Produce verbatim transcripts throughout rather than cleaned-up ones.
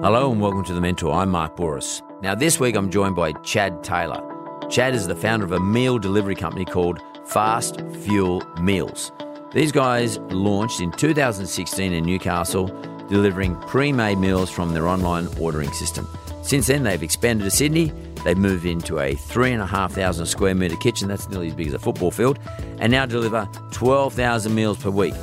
Hello and welcome to The Mentor. I'm Mark Boris. Now this week I'm joined by Chad Taylor. Chad is the founder of a meal delivery company called Fast Fuel Meals. These guys launched in two thousand sixteen in Newcastle, delivering pre-made meals from their online ordering system. Since then, they've expanded to Sydney. They've moved into a three thousand five hundred square metre kitchen, that's nearly as big as a football field, and now deliver twelve thousand meals per week.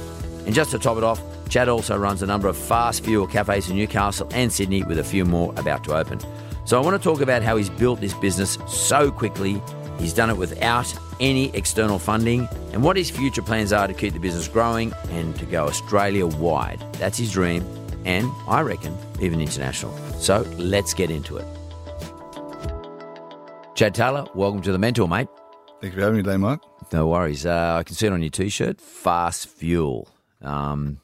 And just to top it off, Chad also runs a number of fast fuel cafes in Newcastle and Sydney, with a few more about to open. So I want to talk about how he's built this business so quickly, he's done it without any external funding, and what his future plans are to keep the business growing and to go Australia-wide. That's his dream, and I reckon even international. So let's get into it. Chad Taylor, welcome to The Mentor, mate. Thanks for having me today, Mike. No worries. Uh, I can see it on your T-shirt, Fast Fuel. Um,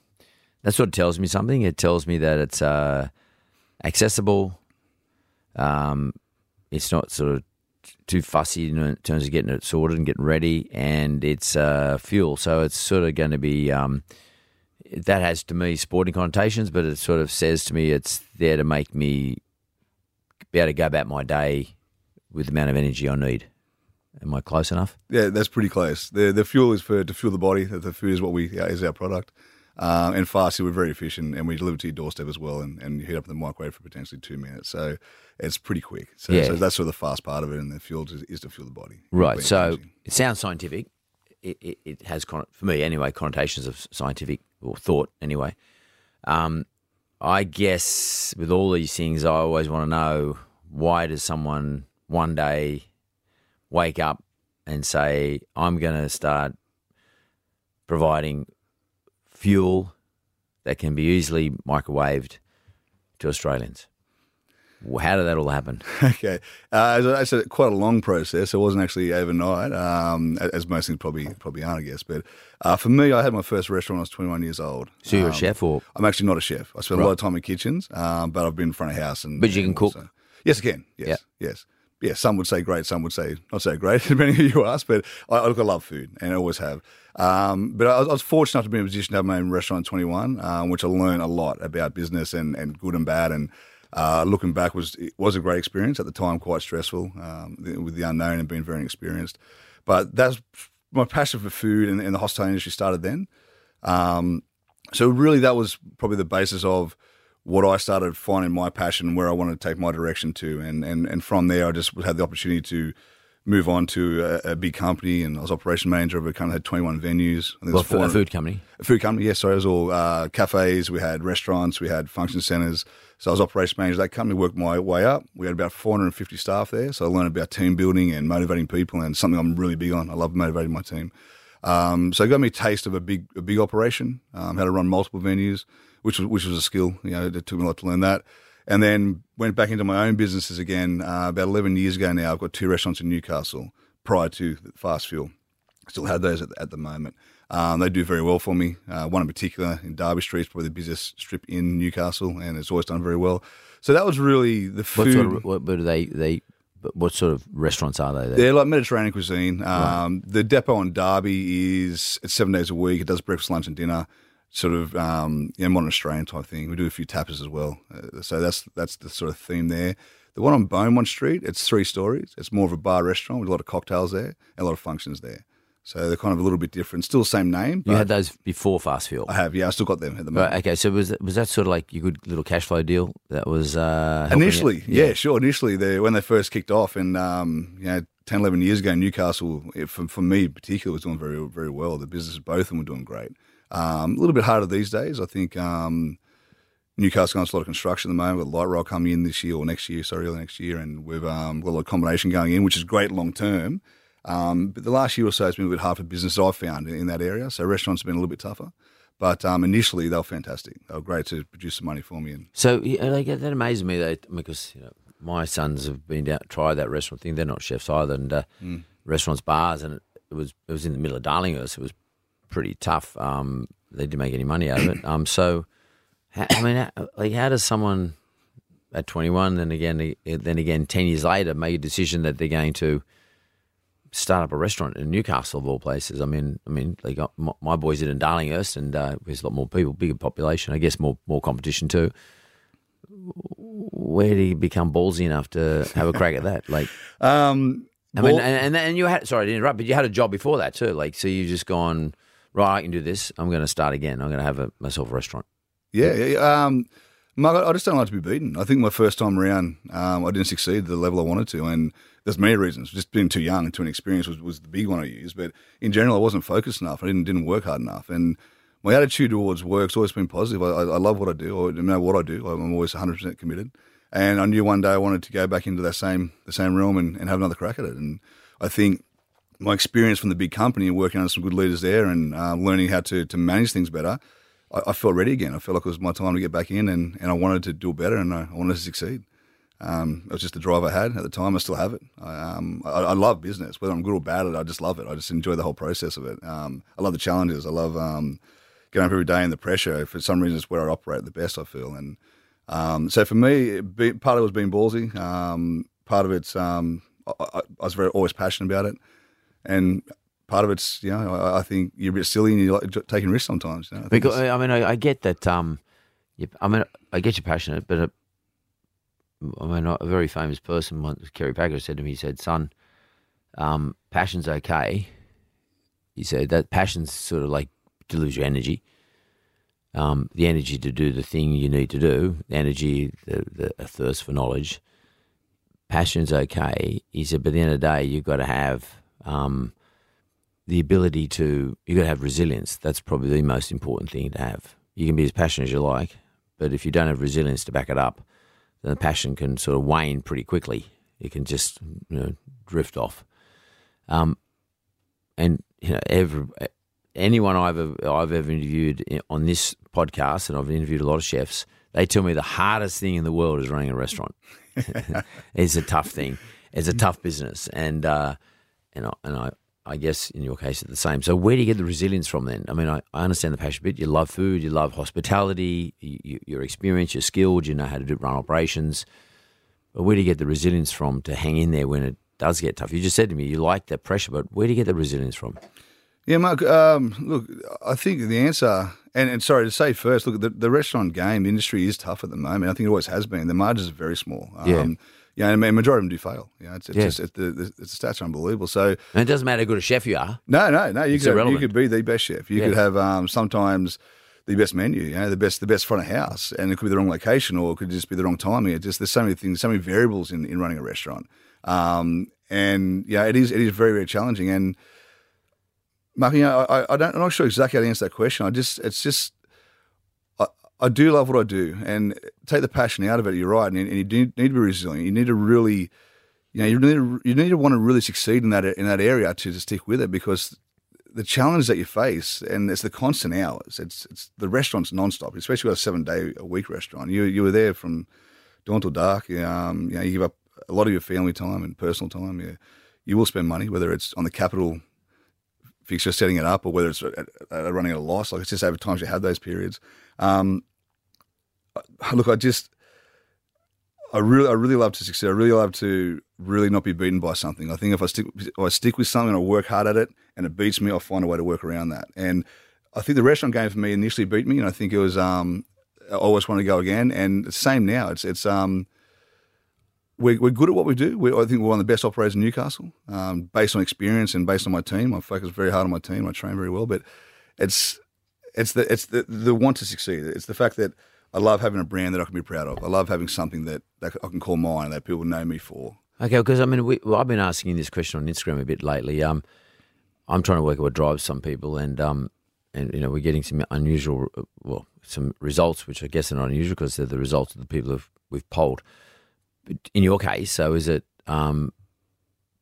that's what tells me something. It tells me that it's uh, accessible. Um, it's not sort of too fussy in terms of getting it sorted and getting ready, and it's uh, fuel. So it's sort of going to be um, – that has to me sporting connotations, but it sort of says to me it's there to make me be able to go about my day with the amount of energy I need. Am I close enough? Yeah, that's pretty close. The the fuel is for to fuel the body. The food is what we is our product. Um, and fast, we're very efficient, and we deliver to your doorstep as well, and, and you heat up in the microwave for potentially two minutes. So it's pretty quick. So, yeah. so that's sort of the fast part of it, and the fuel is, is to fuel the body. Right. So amazing. It sounds scientific. It, it, it has, for me anyway, connotations of scientific or thought anyway. Um, I guess with all these things, I always want to know, why does someone one day wake up and say, I'm going to start providing fuel that can be easily microwaved to Australians? How did that all happen? Okay. Uh, it's a, quite a long process. It wasn't actually overnight, um, as most things probably probably aren't, I guess. But uh, for me, I had my first restaurant when I was twenty-one years old. So you're um, a chef? Or I'm actually not a chef. I spent right. a lot of time in kitchens, um, but I've been in front of house. And, but you can cook? So. Yes, I can. Yes, yep. yes. Yeah, some would say great, some would say not so great, depending who you ask, but I, look, I love food and I always have. Um, but I was, I was fortunate enough to be in a position to have my own restaurant at twenty-one, um, which I learned a lot about business and, and good and bad. And uh, looking back, was it was a great experience. At the time, quite stressful um, with the unknown and being very inexperienced. But that's my passion for food and, and the hospitality industry started then. Um, so really that was probably the basis of what I started finding my passion, where I wanted to take my direction to. And and, and from there, I just had the opportunity to move on to a, a big company, and I was operation manager of a company that had twenty-one venues. I think well, four, a food company? A food company, yes. Yeah, so it was all uh, cafes, we had restaurants, we had function centres. So I was operation manager of that company, worked my way up. We had about four hundred fifty staff there, so I learned about team building and motivating people, and something I'm really big on. I love motivating my team. Um, so it got me a taste of a big a big operation, um, how to run multiple venues, which was which was a skill. You know, it took me a lot to learn that. And then went back into my own businesses again uh, about eleven years ago now. I've got two restaurants in Newcastle prior to Fast Fuel. Still have those at the, at the moment. Um, they do very well for me. Uh, one in particular in Derby Street is probably the busiest strip in Newcastle, and it's always done very well. So that was really the food. What sort of, what, what do they, they what sort of restaurants are they? There? They're like Mediterranean cuisine. Um, right. The depot in Derby is it's seven days a week. It does breakfast, lunch, and dinner. Sort of um, you know, modern Australian type thing. We do a few tapas as well. Uh, so that's that's the sort of theme there. The one on Beaumont Street, it's three stories. It's more of a bar restaurant with a lot of cocktails there and a lot of functions there. So they're kind of a little bit different. Still same name. But you had those before Fast Fuel? I have, yeah. I still got them at the moment. Right, okay, so was that, was that sort of like your good little cash flow deal that was uh, Initially, yeah, yeah, sure. Initially, they, when they first kicked off and, um, you know, ten, eleven years ago, Newcastle, for, for me in particular, was doing very, very well. The businesses, both of them were doing great. Um, a little bit harder these days. I think um, Newcastle Knights a lot of construction at the moment. We've got a light rail coming in this year or next year, sorry, early next year, and we've um, got a lot of combination going in, which is great long term. Um, but the last year or so has been a bit hard for business I've found in, in that area. So restaurants have been a little bit tougher. But um, initially, they were fantastic. They were great to produce some money for me. And so like, that amazes me, though, because you know, my sons have been out tried that restaurant thing. They're not chefs either, and uh, mm. restaurants, bars, and it, it was it was in the middle of Darlinghurst. It was pretty tough. Um, they didn't make any money out of it. Um, so how, I mean, how, like, how does someone at twenty-one, then again, then again, ten years later, make a decision that they're going to start up a restaurant in Newcastle of all places? I mean, I mean, they got my, my boys did in Darlinghurst, and uh, there's a lot more people, bigger population, I guess, more more competition too. Where do you become ballsy enough to have a crack at that? Like, um, I mean, well, and, and and you had sorry to interrupt, but you had a job before that too. Like, so you just gone right? I can do this. I'm going to start again. I'm going to have a, myself a restaurant. Yeah, yeah. Um, Mark, I just don't like to be beaten. I think my first time around, um, I didn't succeed at the level I wanted to, and there's many reasons. Just being too young and too inexperienced was, was the big one I used. But in general, I wasn't focused enough. I didn't didn't work hard enough, and my attitude towards work's always been positive. I, I love what I do. I, no matter what I do, I'm always one hundred percent committed. And I knew one day I wanted to go back into that same the same realm and, and have another crack at it. And I think my experience from the big company and working under some good leaders there and uh, learning how to, to manage things better, I, I felt ready again. I felt like it was my time to get back in, and, and I wanted to do better, and I, I wanted to succeed. Um, it was just the drive I had at the time. I still have it. I, um, I, I love business. Whether I'm good or bad at it, I just love it. I just enjoy the whole process of it. Um, I love the challenges. I love... Um, Getting up every day and the pressure, for some reason, it's where I operate the best, I feel. And um, so for me, be, part of it was being ballsy. Um, part of it's um, I, I, I was very always passionate about it. And part of it's, you know, I, I think you're a bit silly and you're like, taking risks sometimes. You know? I, because, I mean, I, I get that. Um, you, I mean, I get you're passionate, but a, I mean, a very famous person once, Kerry Packer, said to me, he said, son, um, passion's okay. He said that passion's sort of like, to lose your energy, um, the energy to do the thing you need to do, the energy, the, the a thirst for knowledge. Passion's okay. He said, but at the end of the day, you've got to have um, the ability to, you've got to have resilience. That's probably the most important thing to have. You can be as passionate as you like, but if you don't have resilience to back it up, then the passion can sort of wane pretty quickly. It can just, you know, drift off. Um, and, you know, every... Anyone I've ever, I've ever interviewed on this podcast, and I've interviewed a lot of chefs, they tell me the hardest thing in the world is running a restaurant. It's a tough thing. It's a tough business, and uh, and I, and I, I guess in your case it's the same. So where do you get the resilience from then? I mean, I, I understand the passion bit. You love food, you love hospitality, you, you're experienced, you're skilled, you know how to do, run operations. But where do you get the resilience from to hang in there when it does get tough? You just said to me you like that pressure, but where do you get the resilience from? Yeah, Mark, um, look, I think the answer, and, and sorry to say first, look, the, the restaurant game industry is tough at the moment. I think it always has been. The margins are very small. Um, yeah. You know, and the majority of them do fail. You know, it's, it's yeah. just, it's the, the, the stats are unbelievable. So, and it doesn't matter how good a chef you are. No, no, no. You, could, have, you could be the best chef. You yeah. could have um, sometimes the best menu, you know, the best the best front of house, and it could be the wrong location or it could just be the wrong timing. It just There's so many things, so many variables in, in running a restaurant. Um, and, yeah, it is it is very, very challenging. And, Mark, you know, I, I don't, I'm not sure exactly how to answer that question. I just, it's just, I, I do love what I do, and take the passion out of it. You're right, and, and you do need to be resilient. You need to really, you know, you need to, you need to want to really succeed in that in that area to, to stick with it, because the challenge that you face, and it's the constant hours. It's it's the restaurant's nonstop, especially with a seven day a week restaurant. You you were there from dawn till dark. Um, you know, you give up a lot of your family time and personal time. You you will spend money, whether it's on the capital. If you're setting it up, or whether it's a, a, a running at a loss, like it's just over time you have those periods. Um, look, I just, I really, I really love to succeed. I really love to really not be beaten by something. I think if I stick, if I stick with something, and I work hard at it, and it beats me, I'll find a way to work around that. And I think the restaurant game for me initially beat me, and I think it was, um, I always wanted to go again. And the same now. It's, it's, um, we're, we're good at what we do. We, I think we're one of the best operators in Newcastle, um, based on experience and based on my team. I focus very hard on my team. I train very well, but it's it's the it's the, the want to succeed. It's the fact that I love having a brand that I can be proud of. I love having something that, that I can call mine, that people know me for. Okay, because I mean, we, well, I've been asking you this question on Instagram a bit lately. Um, I'm trying to work out what drives some people, and um, and you know, we're getting some unusual, well, some results which I guess are not unusual because they're the results of the people who've, we've polled. In your case, so is it um,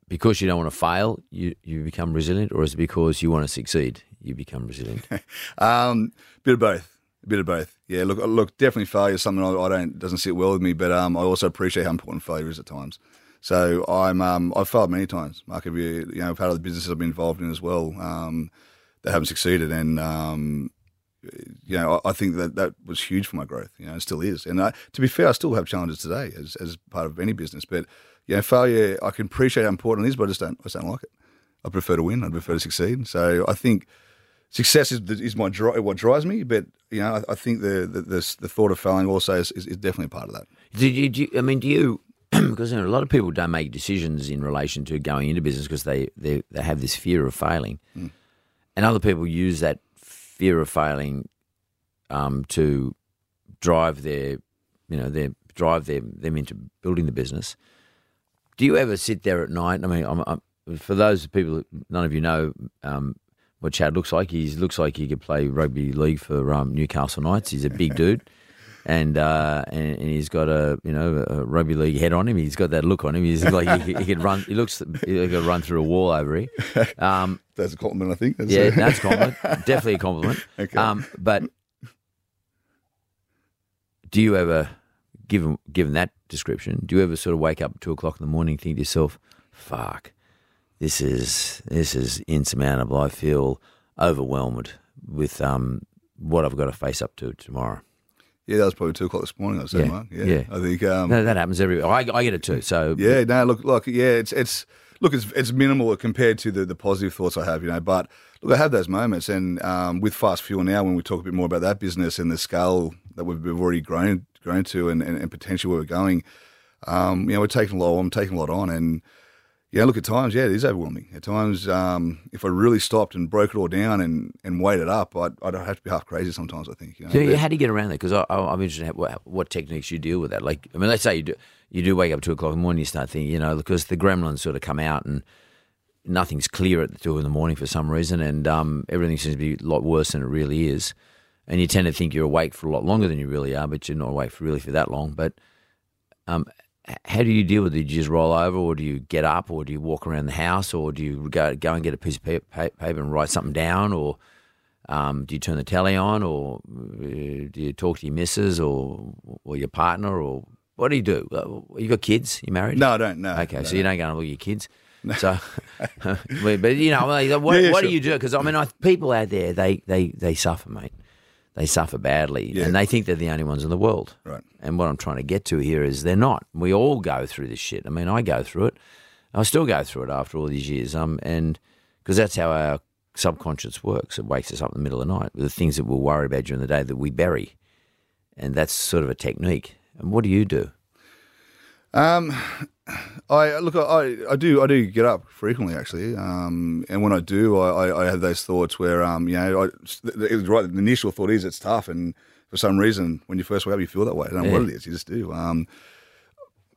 because you don't want to fail, you, you become resilient, or is it because you want to succeed, you become resilient? um, bit of both, a bit of both. Yeah, look, look, definitely failure is something I, I don't doesn't sit well with me, but um, I also appreciate how important failure is at times. So I'm um, I've failed many times, Mark. Have you, you know, I've had other businesses I've been involved in as well um, that haven't succeeded, and um, you know, I, I think that that was huge for my growth. You know, it still is. And I, to be fair, I still have challenges today as as part of any business. But you know, failure, I can appreciate how important it is, but I just don't I just don't like it. I prefer to win. I prefer to succeed. So I think success is is my dri- what drives me. But you know, I, I think the the, the the thought of failing also is, is, is definitely a part of that. Did you? Do you I mean, do you? Because you know, a lot of people don't make decisions in relation to going into business because they, they, they have this fear of failing. Mm. And other people use that fear of failing um, to drive their, you know, their drive them them into building the business. Do you ever sit there at night? I mean, I'm, I'm, for those people, none of you know um, what Chad looks like. He looks like he could play rugby league for um, Newcastle Knights. He's a big dude. And, uh, and and he's got a you know a rugby league head on him. He's got that look on him. He's like he, he could run. He looks he could run through a wall over here. Um, that's a compliment, I think. That's yeah, a... that's a compliment. Definitely a compliment. Okay. Um, but do you ever, given given that description, do you ever sort of wake up at two o'clock in the morning, and think to yourself, "Fuck, this is this is insurmountable. I feel overwhelmed with um, what I've got to face up to tomorrow." Yeah, that was probably two o'clock this morning. I'd say, yeah, Mark. Yeah, yeah, I think um, no, that happens every. I, I get it too. So yeah, no, look, look, yeah, it's it's look, it's it's minimal compared to the, the positive thoughts I have, you know. But look, I have those moments, and um, with Fast Fuel now, when we talk a bit more about that business and the scale that we've, we've already grown grown to, and, and, and potentially where we're going, um, you know, we're taking a lot. I'm taking a lot on, and yeah, look, at times, yeah, it is overwhelming. At times, um, if I really stopped and broke it all down and, and weighed it up, I'd, I'd have to be half crazy sometimes, I think. You know? So but, how do you get around that? Because I'm interested in what, what techniques you deal with that. Like, I mean, let's say you do, you do wake up at two o'clock in the morning, you start thinking, you know, because the gremlins sort of come out and nothing's clear at two in the morning for some reason, and um, everything seems to be a lot worse than it really is. And you tend to think you're awake for a lot longer than you really are, but you're not awake for really for that long. But um. How do you deal with it? Do you just roll over, or do you get up, or do you walk around the house, or do you go go and get a piece of paper and write something down, or um, do you turn the telly on, or do you talk to your missus or or your partner, or what do you do? You got kids? You married? No, I don't. No. Okay, no, so you don't go and look at your kids. No. So, but you know, what, yeah, what sure. do you do? Because I mean, I, people out there, they, they, they suffer, mate. They suffer badly, yeah. And they think they're the only ones in the world. Right. And what I'm trying to get to here is they're not. We all go through this shit. I mean, I go through it. I still go through it after all these years. Um, and because that's how our subconscious works. It wakes us up in the middle of the night with the things that we'll worry about during the day that we bury, and that's sort of a technique. And what do you do? Um, I look. I I do. I do get up frequently, actually. Um, and when I do, I, I, I have those thoughts where um, you know, I, it was right. The initial thought is it's tough, and for some reason, when you first wake up, you feel that way. I don't know yeah. what it is. You just do. Um,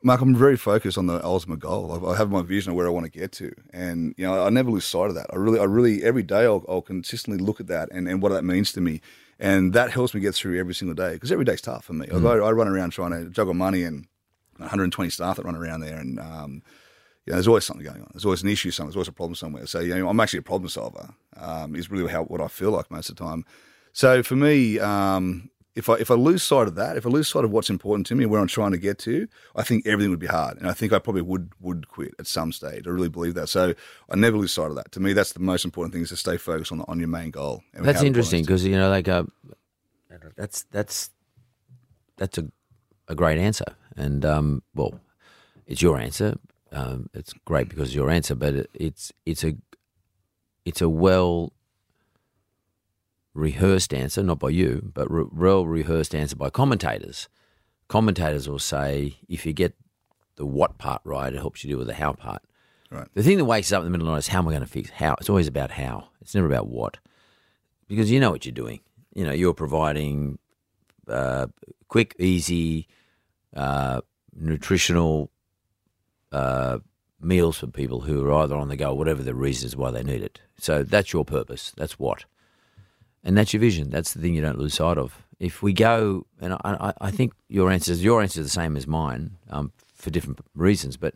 Mark, I'm very focused on the ultimate goal. I have my vision of where I want to get to, and you know, I never lose sight of that. I really, I really, every day I'll, I'll consistently look at that and, and what that means to me, and that helps me get through every single day because every day's tough for me. Mm. I, I run around trying to juggle money and one hundred twenty staff that run around there, and um, you know, there's always something going on. There's always an issue somewhere. There's always a problem somewhere. So you know, I'm actually a problem solver. Um, is really how what I feel like most of the time. So for me, um, if I if I lose sight of that, if I lose sight of what's important to me and where I'm trying to get to, I think everything would be hard, and I think I probably would would quit at some stage. I really believe that. So I never lose sight of that. To me, that's the most important thing: is to stay focused on the, on your main goal. And that's interesting because you know, like uh, that's that's that's a a great answer. And, um, well, it's your answer. Um, it's great because it's your answer, but it, it's it's a it's a well-rehearsed answer, not by you, but re- well-rehearsed answer by commentators. Commentators will say, if you get the what part right. It helps you deal with the how part. Right. The thing that wakes us up in the middle of the night is how am I going to fix how. It's always about how. It's never about what, because you know what you're doing. You know, you're providing uh, quick, easy, uh, nutritional uh, meals for people who are either on the go or whatever the reasons why they need it. So that's your purpose. That's what. And that's your vision. That's the thing you don't lose sight of. If we go, and I, I think your answer, your answer is the same as mine um, for different reasons, but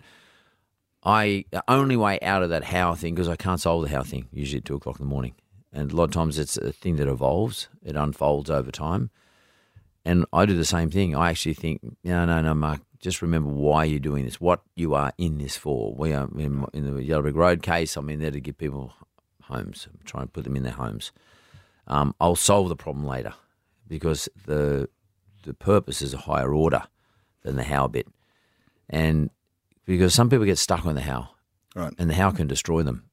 I the only way out of that how thing, because I can't solve the how thing usually at two o'clock in the morning. And a lot of times it's a thing that evolves. It unfolds over time. And I do the same thing. I actually think, no, no, no, Mark, just remember why you're doing this, what you are in this for. We are in, in the Yellow Brick Road case, I'm in there to give people homes. I'm trying to put them in their homes. Um, I'll solve the problem later because the the purpose is a higher order than the how bit. And because some people get stuck on the how, right? And the how can destroy them.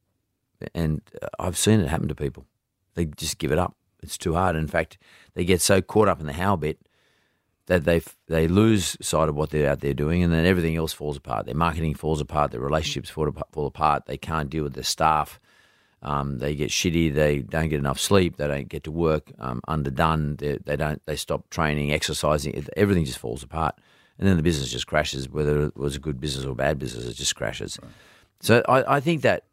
And I've seen it happen to people. They just give it up. It's too hard. In fact, they get so caught up in the how bit that they they lose sight of what they're out there doing, and then everything else falls apart. Their marketing falls apart. Their relationships fall apart. They can't deal with their staff. Um, they get shitty. They don't get enough sleep. They don't get to work. Um, underdone. They, they don't. They stop training, exercising. Everything just falls apart, and then the business just crashes. Whether it was a good business or a bad business, it just crashes. Right. So I, I think that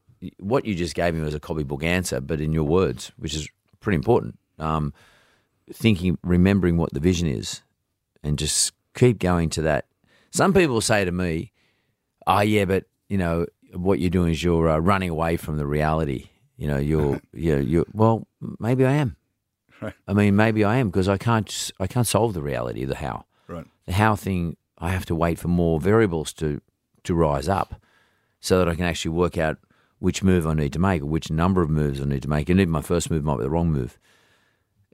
what you just gave me was a copybook answer, but in your words, which is pretty important. Um, thinking, remembering what the vision is, and just keep going to that. Some people say to me, "Oh yeah, but you know what you're doing is you're uh, running away from the reality." You know, you're, you know, you're, well, maybe I am. Right. I mean, maybe I am because I can't, I can't solve the reality of the how. Right. The how thing, I have to wait for more variables to, to rise up so that I can actually work out which move I need to make, or which number of moves I need to make. And even my first move might be the wrong move.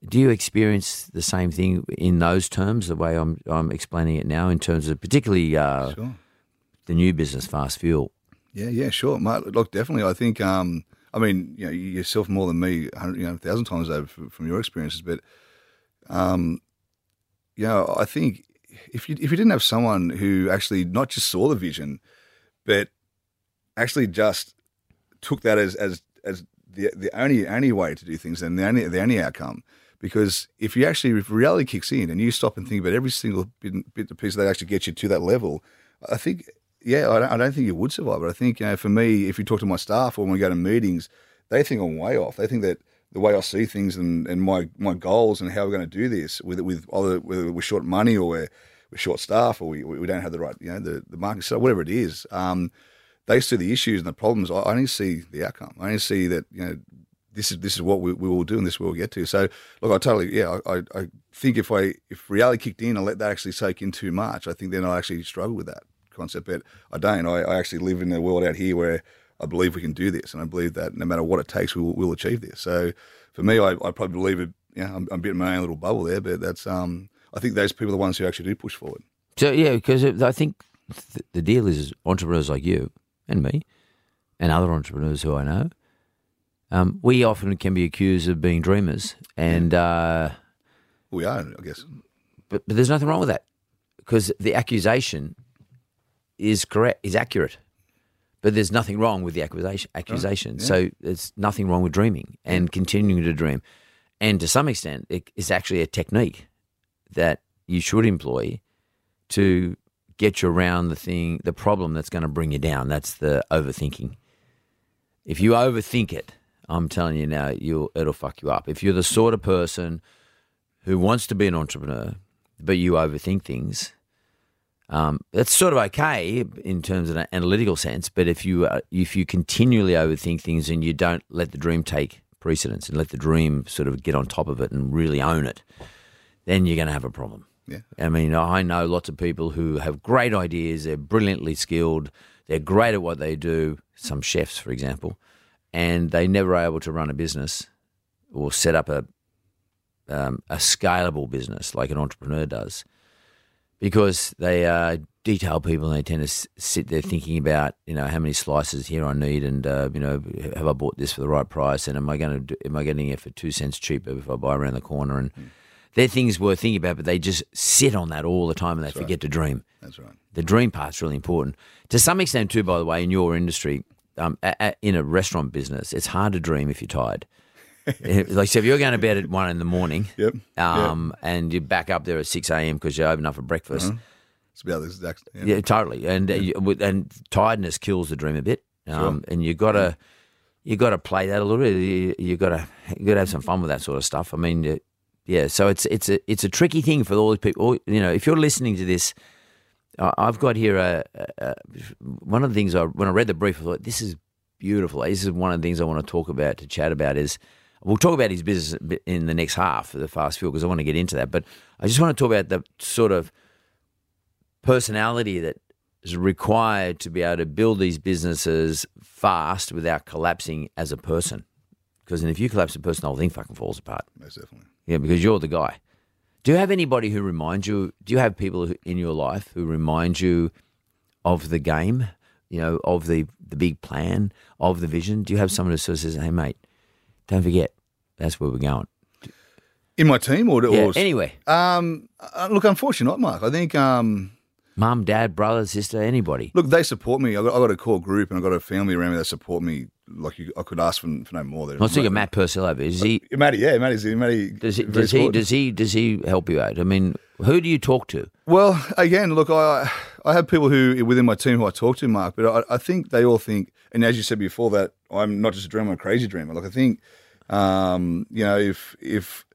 Do you experience the same thing in those terms, the way I'm, I'm explaining it now, in terms of particularly uh, sure. the new business, Fast Fuel? Yeah, yeah, sure. My, look, definitely. I think, um, I mean, you know, yourself more than me, you know, a thousand times over from your experiences. But, um, you know, I think if you if you didn't have someone who actually not just saw the vision, but actually just took that as as as the the only only way to do things and the only the only outcome, because if you actually if reality kicks in and you stop and think about every single bit bit of piece that actually gets you to that level, I think. Yeah, I don't, I don't think you would survive. But I think, you know, for me, if you talk to my staff or when we go to meetings, they think I'm way off. They think that the way I see things and, and my, my goals and how we're going to do this, with with either whether we're short money or we're, we're short staff or we we don't have the right, you know, the, the market, so whatever it is, um, they see the issues and the problems. I only see the outcome. I only see that, you know, this is this is what we, we will do and this is where we'll get to. So, look, I totally, yeah, I, I think if I if reality kicked in and let that actually soak in too much, I think then I actually struggle with that concept, but I don't. I, I actually live in a world out here where I believe we can do this, and I believe that no matter what it takes, we will, we'll achieve this. So for me, I, I probably believe it. You know, I'm, I'm a bit in my own little bubble there, but that's. Um, I think those people are the ones who actually do push forward. So yeah, because I think th- the deal is entrepreneurs like you and me, and other entrepreneurs who I know. Um, we often can be accused of being dreamers, and uh, we are, I guess. But but there's nothing wrong with that, because the accusation is correct, is accurate, but there's nothing wrong with the accusation. accusation. Oh, yeah. So there's nothing wrong with dreaming and continuing to dream. And to some extent, it is actually a technique that you should employ to get you around the thing, the problem that's going to bring you down. That's the overthinking. If you overthink it, I'm telling you now, you'll, it'll fuck you up. If you're the sort of person who wants to be an entrepreneur, but you overthink things, Um, that's sort of okay in terms of an analytical sense, but if you uh, if you continually overthink things and you don't let the dream take precedence and let the dream sort of get on top of it and really own it, then you're going to have a problem. Yeah, I mean, I know lots of people who have great ideas, they're brilliantly skilled, they're great at what they do, some chefs, for example, and they never are able to run a business or set up a um, a scalable business like an entrepreneur does. Because they are detailed people and they tend to sit there thinking about, you know, how many slices here I need and, uh, you know, have I bought this for the right price and am I going to do, am I getting it for two cents cheaper if I buy around the corner? And they're things worth thinking about, but they just sit on that all the time and they That's forget right. to dream. That's right. The dream part's really important. To some extent too, by the way, in your industry, um, a, a, in a restaurant business, it's hard to dream if you're tired. Like, so if you're going to bed at one in the morning yep. Um, yep. and you're back up there at six a.m. because you open up for breakfast. Uh-huh. It's about this exact yeah. yeah, totally. And yeah. uh, and tiredness kills the dream a bit. Um, sure. And you got to you got to play that a little bit. You, you got to you got to have some fun with that sort of stuff. I mean, uh, yeah. So it's it's a it's a tricky thing for all these people. You know, if you're listening to this, I, I've got here a, a, one of the things I when I read the brief, I thought this is beautiful. This is one of the things I want to talk about to chat about is. We'll talk about his business in the next half of the Fast Fuel because I want to get into that. But I just want to talk about the sort of personality that is required to be able to build these businesses fast without collapsing as a person. Because if you collapse a person, the whole thing fucking falls apart. Most definitely. Yeah, because you're the guy. Do you have anybody who reminds you? Do you have people in your life who remind you of the game, you know, of the, the big plan, of the vision? Do you have someone who sort of says, hey, mate, don't forget, that's where we're going. In my team, or, yeah, or anyway. Um, look, unfortunately, not Mark. I think um, mum, dad, brother, sister, anybody. Look, they support me. I got, I got a core group, and I got a family around me that support me. Like you, I could ask for, for no more. I was thinking Matt Purcell. Is he? Uh, Matty, yeah, Matty's Matty. Does he? Does he, does he? Does he help you out? I mean, who do you talk to? Well, again, look, I I have people who within my team who I talk to, Mark, but I, I think they all think. And as you said before, that I'm not just a dreamer, I'm a crazy dreamer. Like I think, um, you know, if if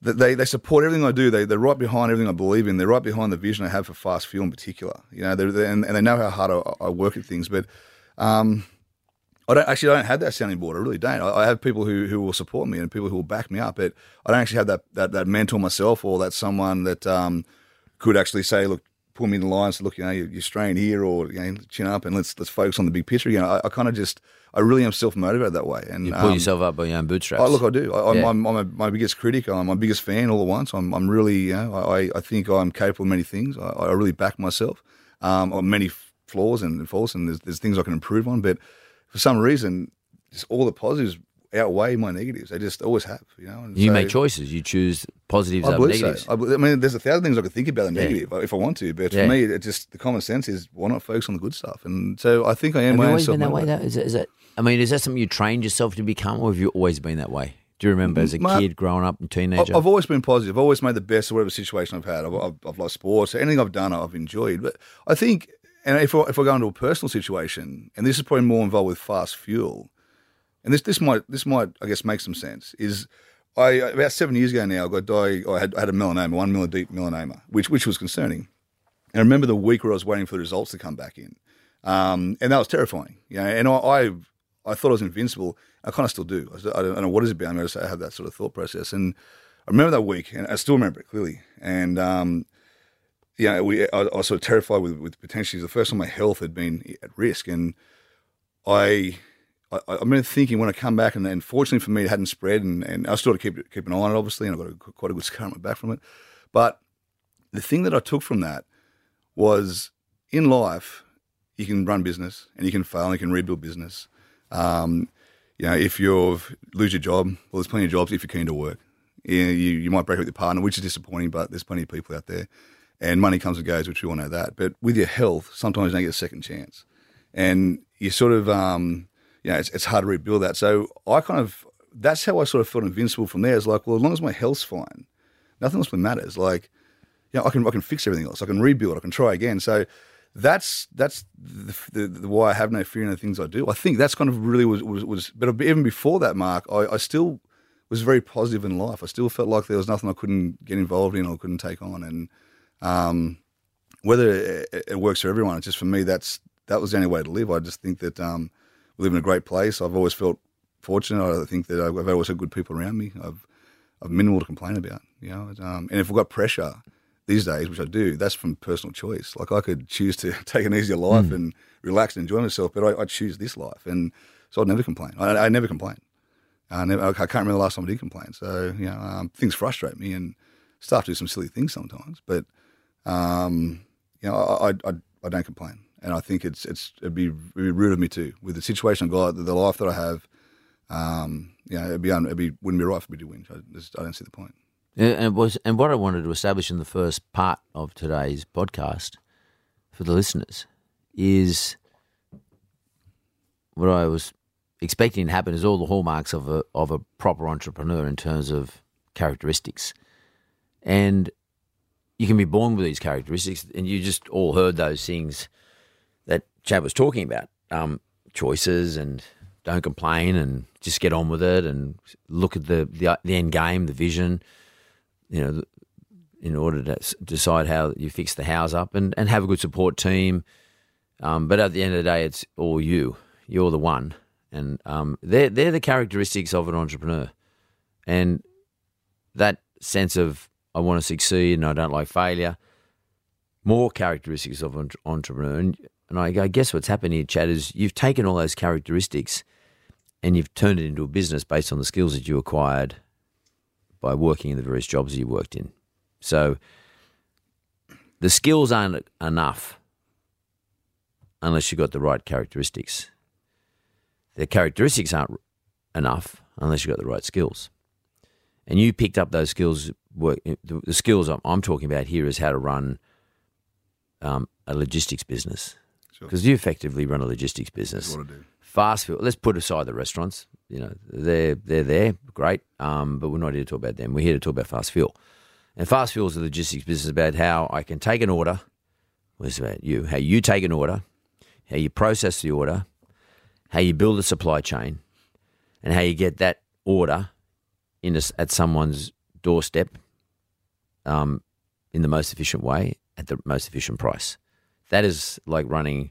they, they support everything I do, they they're right behind everything I believe in. They're right behind the vision I have for Fast Fuel in particular. You know, they're, they're, and, and they know how hard I, I work at things. But um, I don't actually I don't have that sounding board. I really don't. I, I have people who who will support me and people who will back me up. But I don't actually have that that, that mentor myself or that someone that um, could actually say, look. Pull me in the line and say, look, you know, you're strained here or, you know, chin up and let's let's focus on the big picture. You know, I, I kind of just, I really am self-motivated that way. And you pull um, yourself up by your own bootstraps. Oh, look, I do. I, yeah. I'm, I'm a, my biggest critic. I'm my biggest fan all at once. I'm I'm really, you know, I, I think I'm capable of many things. I, I really back myself um, on many flaws and faults and there's, there's things I can improve on. But for some reason, just all the positives outweigh my negatives. They just always have, you know. And you so, make choices. You choose positives over negatives. So. I, I mean, there's a thousand things I could think about the negative yeah. if I want to, but yeah. for me, it just the common sense is why not focus on the good stuff? And so I think I am. Have you always been that way, though? Is it, is it? I mean, is that something you trained yourself to become, or have you always been that way? Do you remember as a my, kid, growing up, and teenager? I've always been positive. I've always made the best of whatever situation I've had. I've, I've, I've liked sports. Anything I've done, I've enjoyed. But I think, and if I, if I go into a personal situation, and this is probably more involved with Fast Fuel. And this this might this might I guess make some sense. Is I about seven years ago now I got di- I had I had a melanoma, one milli deep melanoma, which which was concerning. And I remember the week where I was waiting for the results to come back in, um, and that was terrifying. You know, and I, I I thought I was invincible. I kind of still do. I, I don't know what it's about. I, mean, I just I have that sort of thought process. And I remember that week, and I still remember it clearly. And um, you know, we I, I was sort of terrified with with potentially the first time my health had been at risk, and I. I remember thinking when I come back, and, and fortunately for me, it hadn't spread, and, and I still had to keep, keep an eye on it, obviously, and I got a, quite a good scar on my back from it. But the thing that I took from that was in life, you can run business, and you can fail, and you can rebuild business. Um, you know, if you lose your job, well, there's plenty of jobs if you're keen to work. You, you might break up with your partner, which is disappointing, but there's plenty of people out there. And money comes and goes, which we all know that. But with your health, sometimes you don't get a second chance. And you sort of... Um, Yeah, you know, it's it's hard to rebuild that. So I kind of that's how I sort of felt invincible from there. It's like, well, as long as my health's fine, nothing else matters. Like, you know, I can I can fix everything else. I can rebuild. I can try again. So that's that's the, the, the why I have no fear in the things I do. I think that's kind of really was was. was but even before that, Mark, I, I still was very positive in life. I still felt like there was nothing I couldn't get involved in or couldn't take on. And um, whether it, it works for everyone, it's just for me that's that was the only way to live. I just think that. Um, We live in a great place. I've always felt fortunate. I think that I've always had good people around me. I've I've minimal to complain about, you know. Um, and if I've got pressure these days, which I do, that's from personal choice. Like I could choose to take an easier life mm. and relax and enjoy myself, but I, I choose this life, and so I'd never complain. I, I never complain. I, never, I can't remember the last time I did complain. So you know, um, things frustrate me, and staff do some silly things sometimes. But um, you know, I I, I, I don't complain. And I think it's it's it'd be, it'd be rude of me too. With the situation I've got, the life that I have, um, you know, it'd be, it'd be wouldn't be right for me to win. I, just, I don't see the point. And was and what I wanted to establish in the first part of today's podcast for the listeners is what I was expecting to happen is all the hallmarks of a of a proper entrepreneur in terms of characteristics. And you can be born with these characteristics, and you just all heard those things that Chad was talking about, um, choices and don't complain and just get on with it and look at the the, the end game, the vision, you know, in order to decide how you fix the house up and, and have a good support team. Um, but at the end of the day, it's all you. You're the one. And um, they're, they're the characteristics of an entrepreneur. And that sense of I want to succeed and I don't like failure, more characteristics of an entrepreneur. And, and I, I guess what's happened here, Chad, is you've taken all those characteristics and you've turned it into a business based on the skills that you acquired by working in the various jobs you worked in. So the skills aren't enough unless you've got the right characteristics. The characteristics aren't enough unless you've got the right skills. And you picked up those skills. The skills I'm talking about here is how to run um, a logistics business. Because sure. You effectively run a logistics business. That's what I do. Fast food. Let's put aside the restaurants. You know, they're they're there, great, um, but we're not here to talk about them. We're here to talk about fast fuel. And fast fuel is a logistics business about how I can take an order. Well, it's about you, how you take an order, how you process the order, how you build a supply chain, and how you get that order in a, at someone's doorstep um, in the most efficient way at the most efficient price. That is like running,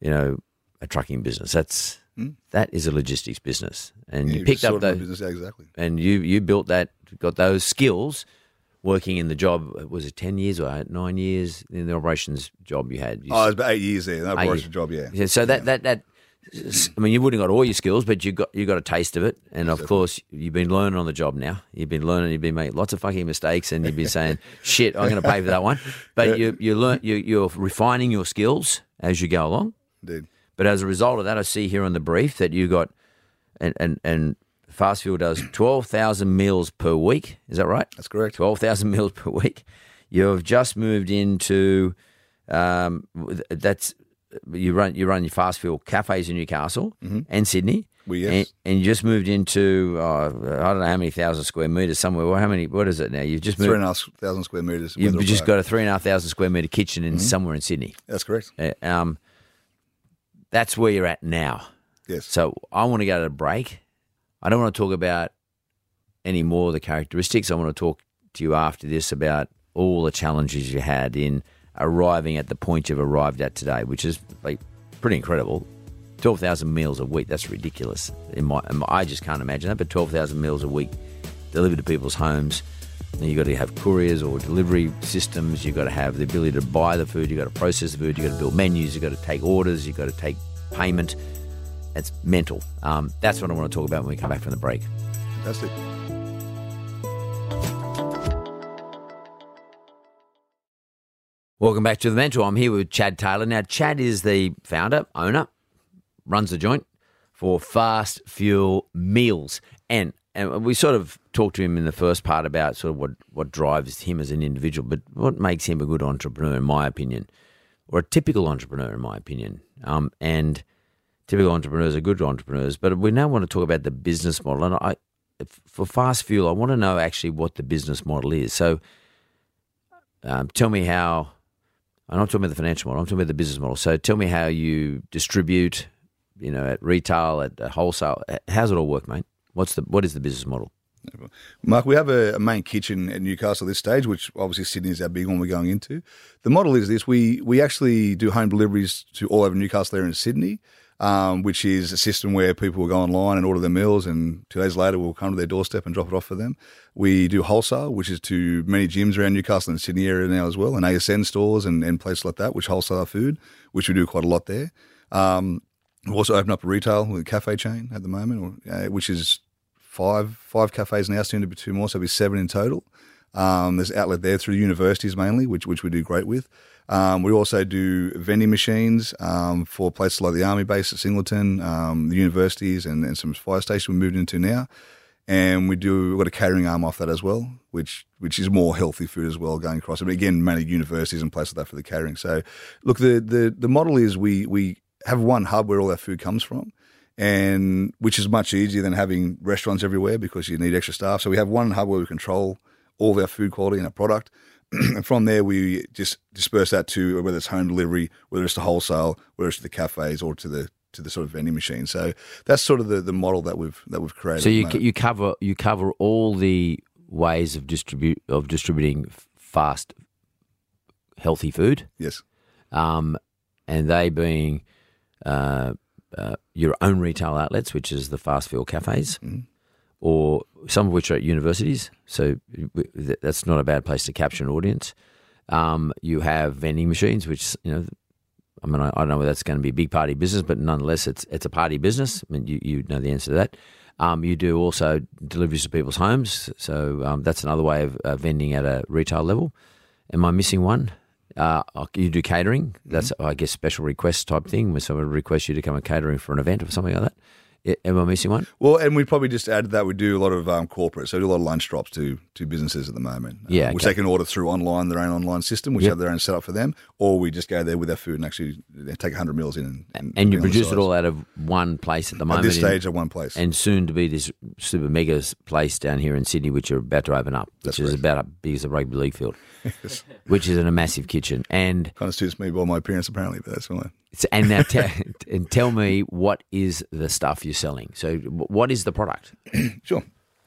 you know, a trucking business. That's That is a logistics business, and yeah, you, you picked up that business, yeah, exactly. And you, you built that, got those skills, working in the job. Was it ten years or nine years in the operations job you had? You oh, it was about eight years there. The operations job, yeah. yeah so that, yeah. that that that, I mean, you wouldn't have got all your skills, but you got you got a taste of it, and exactly. Of course, you've been learning on the job now. You've been learning. You've been making lots of fucking mistakes, and you've been saying, "Shit, I'm going to pay for that one." But yeah. you you learn you you're refining your skills as you go along. Indeed. But as a result of that, I see here on the brief that you got, and and, and Fast Fuel does twelve thousand meals per week. Is that right? That's correct. twelve thousand meals per week. You have just moved into, um, that's you run you run your Fast Fuel cafes in Newcastle mm-hmm. and Sydney. Well, yes. And, and you just moved into, uh, I don't know how many thousand square metres somewhere. Well, how many, what is it now? You've just moved. Three and a half thousand square metres. You've just got a three and a half thousand square metre kitchen in mm-hmm. somewhere in Sydney. That's correct. Uh, um. That's where you're at now. Yes. So I want to go to a break. I don't want to talk about any more of the characteristics. I want to talk to you after this about all the challenges you had in arriving at the point you've arrived at today, which is like pretty incredible. twelve thousand meals a week. That's ridiculous. In my, I just can't imagine that, but twelve thousand meals a week delivered to people's homes. You've got to have couriers or delivery systems. You've got to have the ability to buy the food. You've got to process the food. You've got to build menus. You've got to take orders. You've got to take payment. It's mental. Um, that's what I want to talk about when we come back from the break. Fantastic. Welcome back to The Mentor. I'm here with Chad Taylor. Now, Chad is the founder, owner, runs the joint for Fast Fuel Meals. And And we sort of talked to him in the first part about sort of what, what drives him as an individual, but what makes him a good entrepreneur, in my opinion, or a typical entrepreneur, in my opinion. Um, and typical entrepreneurs are good entrepreneurs, but we now want to talk about the business model. And I, for Fast Fuel, I want to know actually what the business model is. So um, tell me how, I'm not talking about the financial model, I'm talking about the business model. So tell me how you distribute, you know, at retail, at wholesale. How's it all work, mate? What's the what is the business model? Mark, we have a, a main kitchen at Newcastle at this stage, which obviously Sydney is our big one we're going into. The model is this. We we actually do home deliveries to all over Newcastle there in Sydney, um, which is a system where people will go online and order their meals, and two days later we'll come to their doorstep and drop it off for them. We do wholesale, which is to many gyms around Newcastle and Sydney area now as well, and A S N stores and, and places like that, which wholesale our food, which we do quite a lot there. Um, we've also opened up a retail with a cafe chain at the moment, uh, which is... Five five cafes now, soon to be two more, so it'll be seven in total. Um, there's outlet there through universities mainly, which which we do great with. Um, we also do vending machines um, for places like the Army base at Singleton, um, the universities, and, and some fire station we moved into now. And we do, we've got a catering arm off that as well, which which is more healthy food as well going across. I mean, again, many universities and places like that for the catering. So look, the the the model is we we have one hub where all our food comes from, and which is much easier than having restaurants everywhere because you need extra staff. So we have one hub where we control all of our food quality and our product. And from there, we just disperse that to whether it's home delivery, whether it's to wholesale, whether it's to the cafes or to the to the sort of vending machine. So that's sort of the, the model that we've that we've created. So you you cover you cover all the ways of distribute of distributing fast, healthy food. Yes, um, and they being uh, uh, your own retail outlets, which is the fast fuel cafes. Mm-hmm. Or some of which are at universities, so that's not a bad place to capture an audience. Um, you have vending machines, which, you know, I mean, I, I don't know whether that's going to be a big party business, but nonetheless, it's it's a party business. I mean, you, you know the answer to that. Um, you do also deliveries to people's homes, so um, that's another way of uh, vending at a retail level. Am I missing one? Uh, you do catering. That's, I guess, special request type thing where someone requests you to come and catering for an event or something like that. Am I missing one? Well, and we probably just added that we do a lot of um, corporate, so we do a lot of lunch drops to to businesses at the moment, yeah, um, which okay. they can order through online, their own online system, which yep. have their own setup for them, or we just go there with our food and actually take one hundred meals in. And, and, and you produce it all out of one place at the moment. At this stage, in, at one place. And soon to be this super mega place down here in Sydney, which are about to open up, which That's is correct. About as big as a rugby league field. Yes. Which is in a massive kitchen. And constitutes me by my appearance, apparently, but that's fine. And now t- and tell me, what is the stuff you're selling? So what is the product? Sure.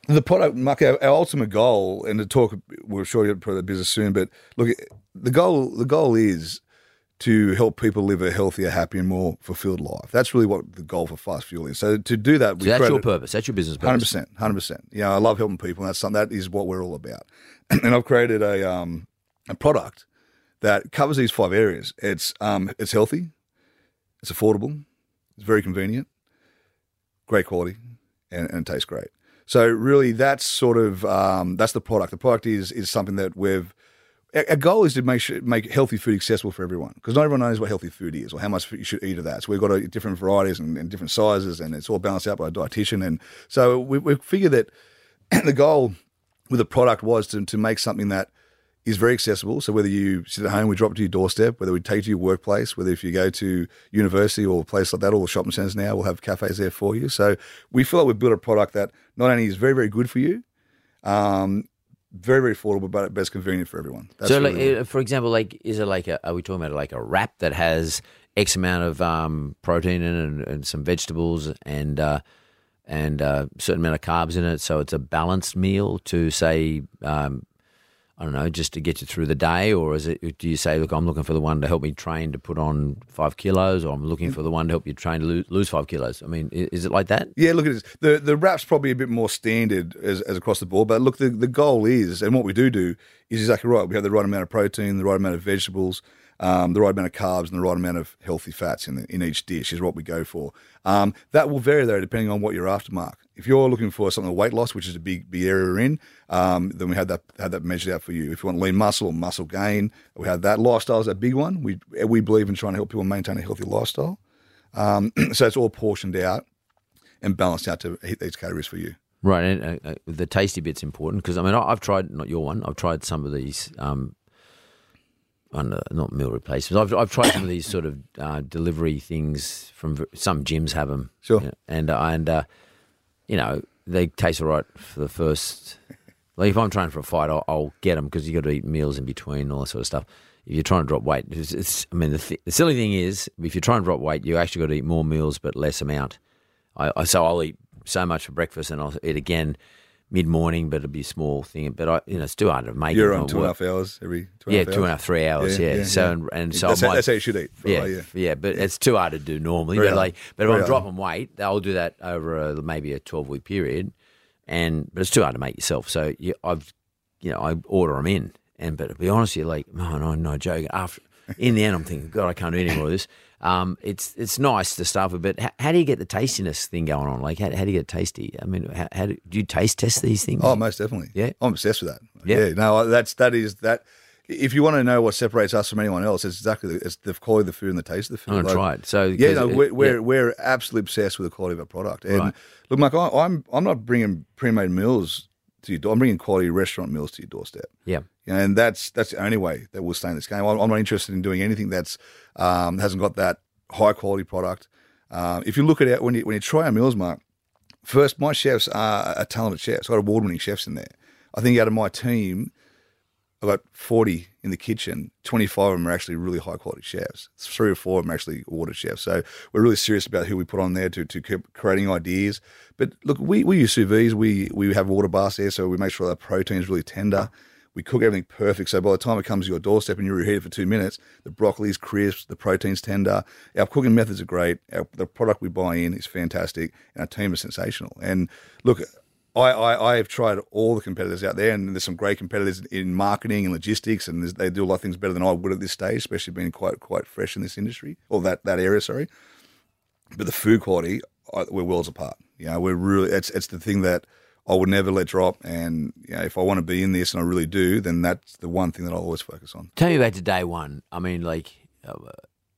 The product, Mark, our, our ultimate goal, and to talk, we're sure you'll probably the business soon, but look, the goal the goal is to help people live a healthier, happier, more fulfilled life. That's really what the goal for Fast Fuel is. So to do that, we so that's your purpose. That's your business purpose. one hundred percent. one hundred percent. You know, I love helping people, and that's something, that is what we're all about. And I've created a um, a product that covers these five areas. It's um it's healthy, it's affordable, it's very convenient, great quality, and, and it tastes great. So really, that's sort of um, that's the product. The product is is something that we've. Our goal is to make sure, make healthy food accessible for everyone, because not everyone knows what healthy food is or how much you should eat of that. So we've got a, different varieties and, and different sizes, and it's all balanced out by a dietitian. And so we, we figured that the goal with the product was to to make something that is very accessible. So whether you sit at home, we drop it to your doorstep, whether we take it to your workplace, whether if you go to university or a place like that, all the shopping centres now will have cafes there for you. So we feel like we've built a product that not only is very, very good for you, um, very, very affordable, but it's convenient for everyone. That's so like, really for example, like is it like a, are we talking about like a wrap that has X amount of um, protein in it and, and some vegetables and uh, and a certain amount of carbs in it, so it's a balanced meal to say um, – I don't know, just to get you through the day? Or is it? Do you say, look, I'm looking for the one to help me train to put on five kilos, or I'm looking for the one to help you train to lose, lose five kilos? I mean, is it like that? Yeah, look, it is. The, the wrap's probably a bit more standard as, as across the board, but look, the, the goal is, and what we do do is exactly right. We have the right amount of protein, the right amount of vegetables, um, the right amount of carbs, and the right amount of healthy fats in, the, in each dish is what we go for. Um, that will vary, though, depending on what you're after, Mark. If you're looking for something like weight loss, which is a big, big area we're in, um, then we had that had that measured out for you. If you want lean muscle or muscle gain, we had that. Lifestyle is a big one. We we believe in trying to help people maintain a healthy lifestyle. Um, so it's all portioned out and balanced out to hit these categories for you. Right, and uh, the tasty bit's important because I mean I've tried not your one. I've tried some of these, um, not meal replacements. I've I've tried some of these sort of uh, delivery things from some gyms have them. Sure, you know, and uh, and. Uh, You know, they taste all right for the first – like if I'm training for a fight, I'll, I'll get them because you got to eat meals in between and all that sort of stuff. If you're trying to drop weight, it's, it's, I mean, the, th- the silly thing is if you're trying to drop weight, you actually got to eat more meals but less amount. I, I So I'll eat so much for breakfast and I'll eat again mid-morning, but it'll be a small thing. But, I, you know, it's too hard to make it. You're on two and a half hours every two and a half hours? Yeah, two and a half, three hours, yeah. yeah, yeah. So and, and so that's, I might, how, that's how you should eat. Yeah, like, yeah, yeah, but yeah. It's too hard to do normally. But, like, but if I'm dropping weight, I'll do that over a, maybe a twelve-week period, and but it's too hard to make yourself. So you, I've, you know, I order them in. And but to be honest, you're like, no, no, no joke. After, in the end, I'm thinking, God, I can't do any more of this. Um, it's it's nice to start with, but how, how do you get the tastiness thing going on? Like, how, how do you get tasty? I mean, how, how do, do you taste test these things? Oh, most definitely. Yeah, I'm obsessed with that. Yeah, yeah no, that's that is that. if you want to know what separates us from anyone else, it's exactly the, it's the quality of the food and the taste of the food. Oh, that's like, right. So yeah, no, we're, it, we're, yeah. we're absolutely obsessed with the quality of our product. And right. look, Mike, I, I'm I'm not bringing pre-made meals to your door. I'm bringing quality restaurant meals to your doorstep. Yeah, you know, and that's that's the only way that we'll stay in this game. I'm, I'm not interested in doing anything that's um, hasn't got that high quality product. Um, if you look at it when you when you try our meals, Mark. First, my chefs are, are talented chefs. I've got award-winning chefs in there. I think out of my team, I've got forty in the kitchen. twenty-five of them are actually really high-quality chefs. Three or four of them are actually awarded chefs. So we're really serious about who we put on there to, to keep creating ideas. But look, we, we use sous vide. We, we have water baths there, so we make sure that our protein is really tender. We cook everything perfect. So by the time it comes to your doorstep and you reheat it for two minutes, the broccoli's crisp, the protein's tender. Our cooking methods are great. Our, the product we buy in is fantastic, and our team is sensational. And look, I, I, I have tried all the competitors out there, and there's some great competitors in marketing and logistics, and they do a lot of things better than I would at this stage, especially being quite quite fresh in this industry, or that, that area, sorry. But the food quality, I, we're worlds apart. You know, we're really, it's, it's the thing that I would never let drop, and you know, if I want to be in this, and I really do, then that's the one thing that I'll always focus on. Tell me about to day one. I mean, like, uh,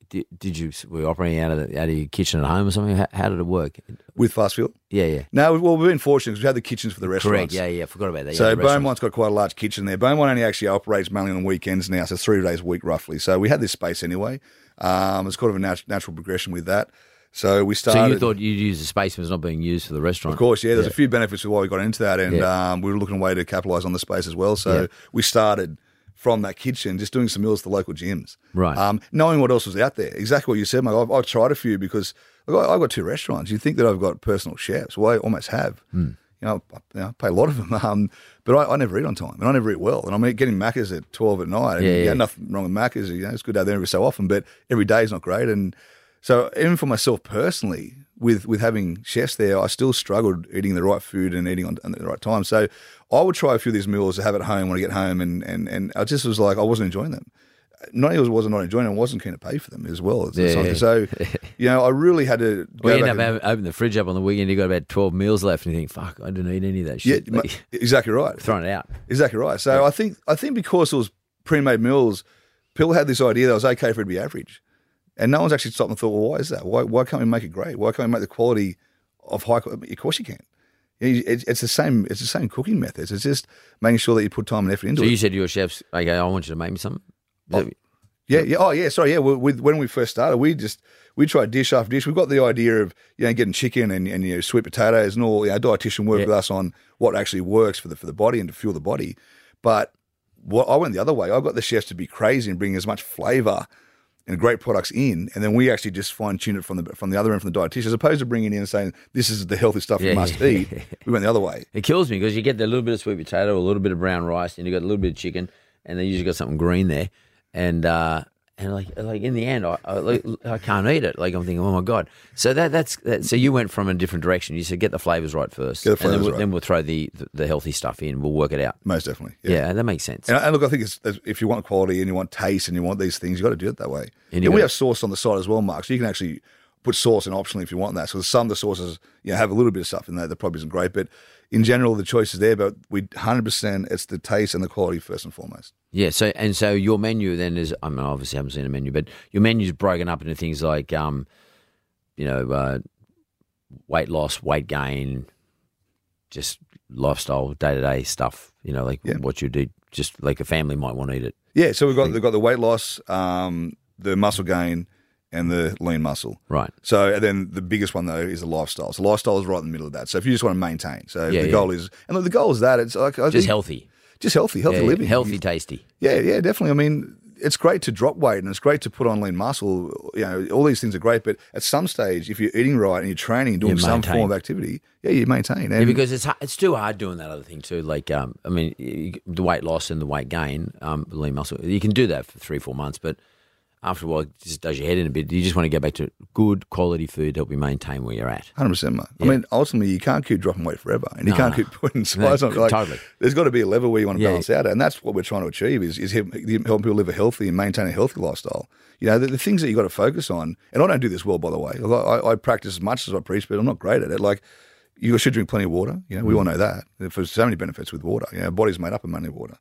did, did you were you operating out of the, out of your kitchen at home or something? How, how did it work with Fast Fuel? Yeah, yeah. No, well, we've been fortunate because we had the kitchens for the restaurants. Correct. Yeah, yeah. Forgot about that. So yeah, Beaumont's got quite a large kitchen there. Beaumont only actually operates mainly on weekends now, so three days a week roughly. So we had this space anyway. Um, it's kind of a nat- natural progression with that. So we started. So you thought you'd use the space when it's not being used for the restaurant? Of course, yeah. There's yeah. a few benefits to why we got into that, and yeah. um, we were looking at a way to capitalise on the space as well. So yeah. we started from that kitchen, just doing some meals at the local gyms, right? Um, knowing what else was out there. Exactly what you said, mate. I've, I've tried a few because I've got, I've got two restaurants. You think that I've got personal chefs? Well, I almost have. Mm. You know, I, you know, I pay a lot of them, um, but I, I never eat on time, and I never eat well. And I'm getting Maccas at twelve at night. And yeah, yeah, yeah. Nothing wrong with Maccas. You know, it's good out there every so often, but every day is not great, and. So even for myself personally, with, with having chefs there, I still struggled eating the right food and eating on, on the right time. So I would try a few of these meals to have at home when I get home, and, and, and I just was like, I wasn't enjoying them. Not only was I not enjoying them, I wasn't keen to pay for them as well. Yeah, yeah. So, you know, I really had to go well, you back end up opening the fridge up on the weekend, you got about twelve meals left, and you think, fuck, I didn't eat any of that shit. Yeah, like, exactly right. Throwing it out. Exactly right. So yeah. I think I think because it was pre-made meals, people had this idea that it was okay for it to be average. And no one's actually stopped and thought, well, why is that? Why why can't we make it great? Why can't we make the quality of high quality? Of course you can. It's, it's the same It's the same cooking methods. It's just making sure that you put time and effort into it. So you it. said to your chefs, okay, I want you to make me something? Oh, yeah, yeah. Oh, yeah, sorry, yeah. We, we, when we first started, we just, we tried dish after dish. We got the idea of, you know, getting chicken and, and you know, sweet potatoes and all. You know, dietitian worked yeah. with us on what actually works for the for the body and to fuel the body. But what, I went the other way. I got the chefs to be crazy and bring as much flavour and great products in, and then we actually just fine tune it from the from the other end, from the dietitian, as opposed to bringing in and saying this is the healthy stuff yeah. you must eat. We went the other way. It kills me because you get a little bit of sweet potato, a little bit of brown rice, and you got a little bit of chicken, and they usually got something green there, and uh, and like like in the end, I, I I can't eat it. Like I'm thinking, oh my god. So that that's that, so you went from a different direction. You said get the flavors right first, get the flavors and then, right. then we'll throw the, the the healthy stuff in. We'll work it out. Most definitely, yeah, yeah that makes sense. And, and look, I think it's, if you want quality and you want taste and you want these things, you got to do it that way. And, and we have sauce on the side as well, Mark. So you can actually put sauce in optionally if you want that. So some of the sauces, you know, have a little bit of stuff in there that probably isn't great, but in general, the choice is there, but we one hundred percent it's the taste and the quality first and foremost. Yeah, so and so your menu then is, I mean, I obviously haven't seen a menu, but your menu's broken up into things like, um, you know, uh, weight loss, weight gain, just lifestyle, day-to-day stuff, you know, like yeah. what you do, just like a family might want to eat it. Yeah, so we've got, like, we've got the weight loss, um, the muscle gain, and the lean muscle. Right. So and then the biggest one, though, is the lifestyle. So lifestyle is right in the middle of that. So if you just want to maintain. So yeah, the yeah. goal is – and look, the goal is that. It's like I Just think, healthy. Just healthy, healthy yeah, living. Healthy, tasty. Yeah, yeah, definitely. I mean, it's great to drop weight and it's great to put on lean muscle. You know, all these things are great, but at some stage, if you're eating right and you're training and doing some form of activity, yeah, you maintain. And yeah, because it's it's too hard doing that other thing too. Like, um, I mean, the weight loss and the weight gain, um, lean muscle, you can do that for three, four months, but – after a while, it just does your head in a bit. You just want to go back to good quality food to help you maintain where you're at. one hundred percent, mate. Yeah. I mean, ultimately, you can't keep dropping weight forever and you no, can't no. keep putting spice no, on it. Like, totally. There's got to be a level where you want to yeah, balance yeah. out at, and that's what we're trying to achieve is, is helping people live a healthy and maintain a healthy lifestyle. You know, the, the things that you've got to focus on, and I don't do this well, by the way. I, I practice as much as I preach, but I'm not great at it. Like, you should drink plenty of water. You know, we mm. all know that. There's so many benefits with water. You know, our body's made up of mainly water.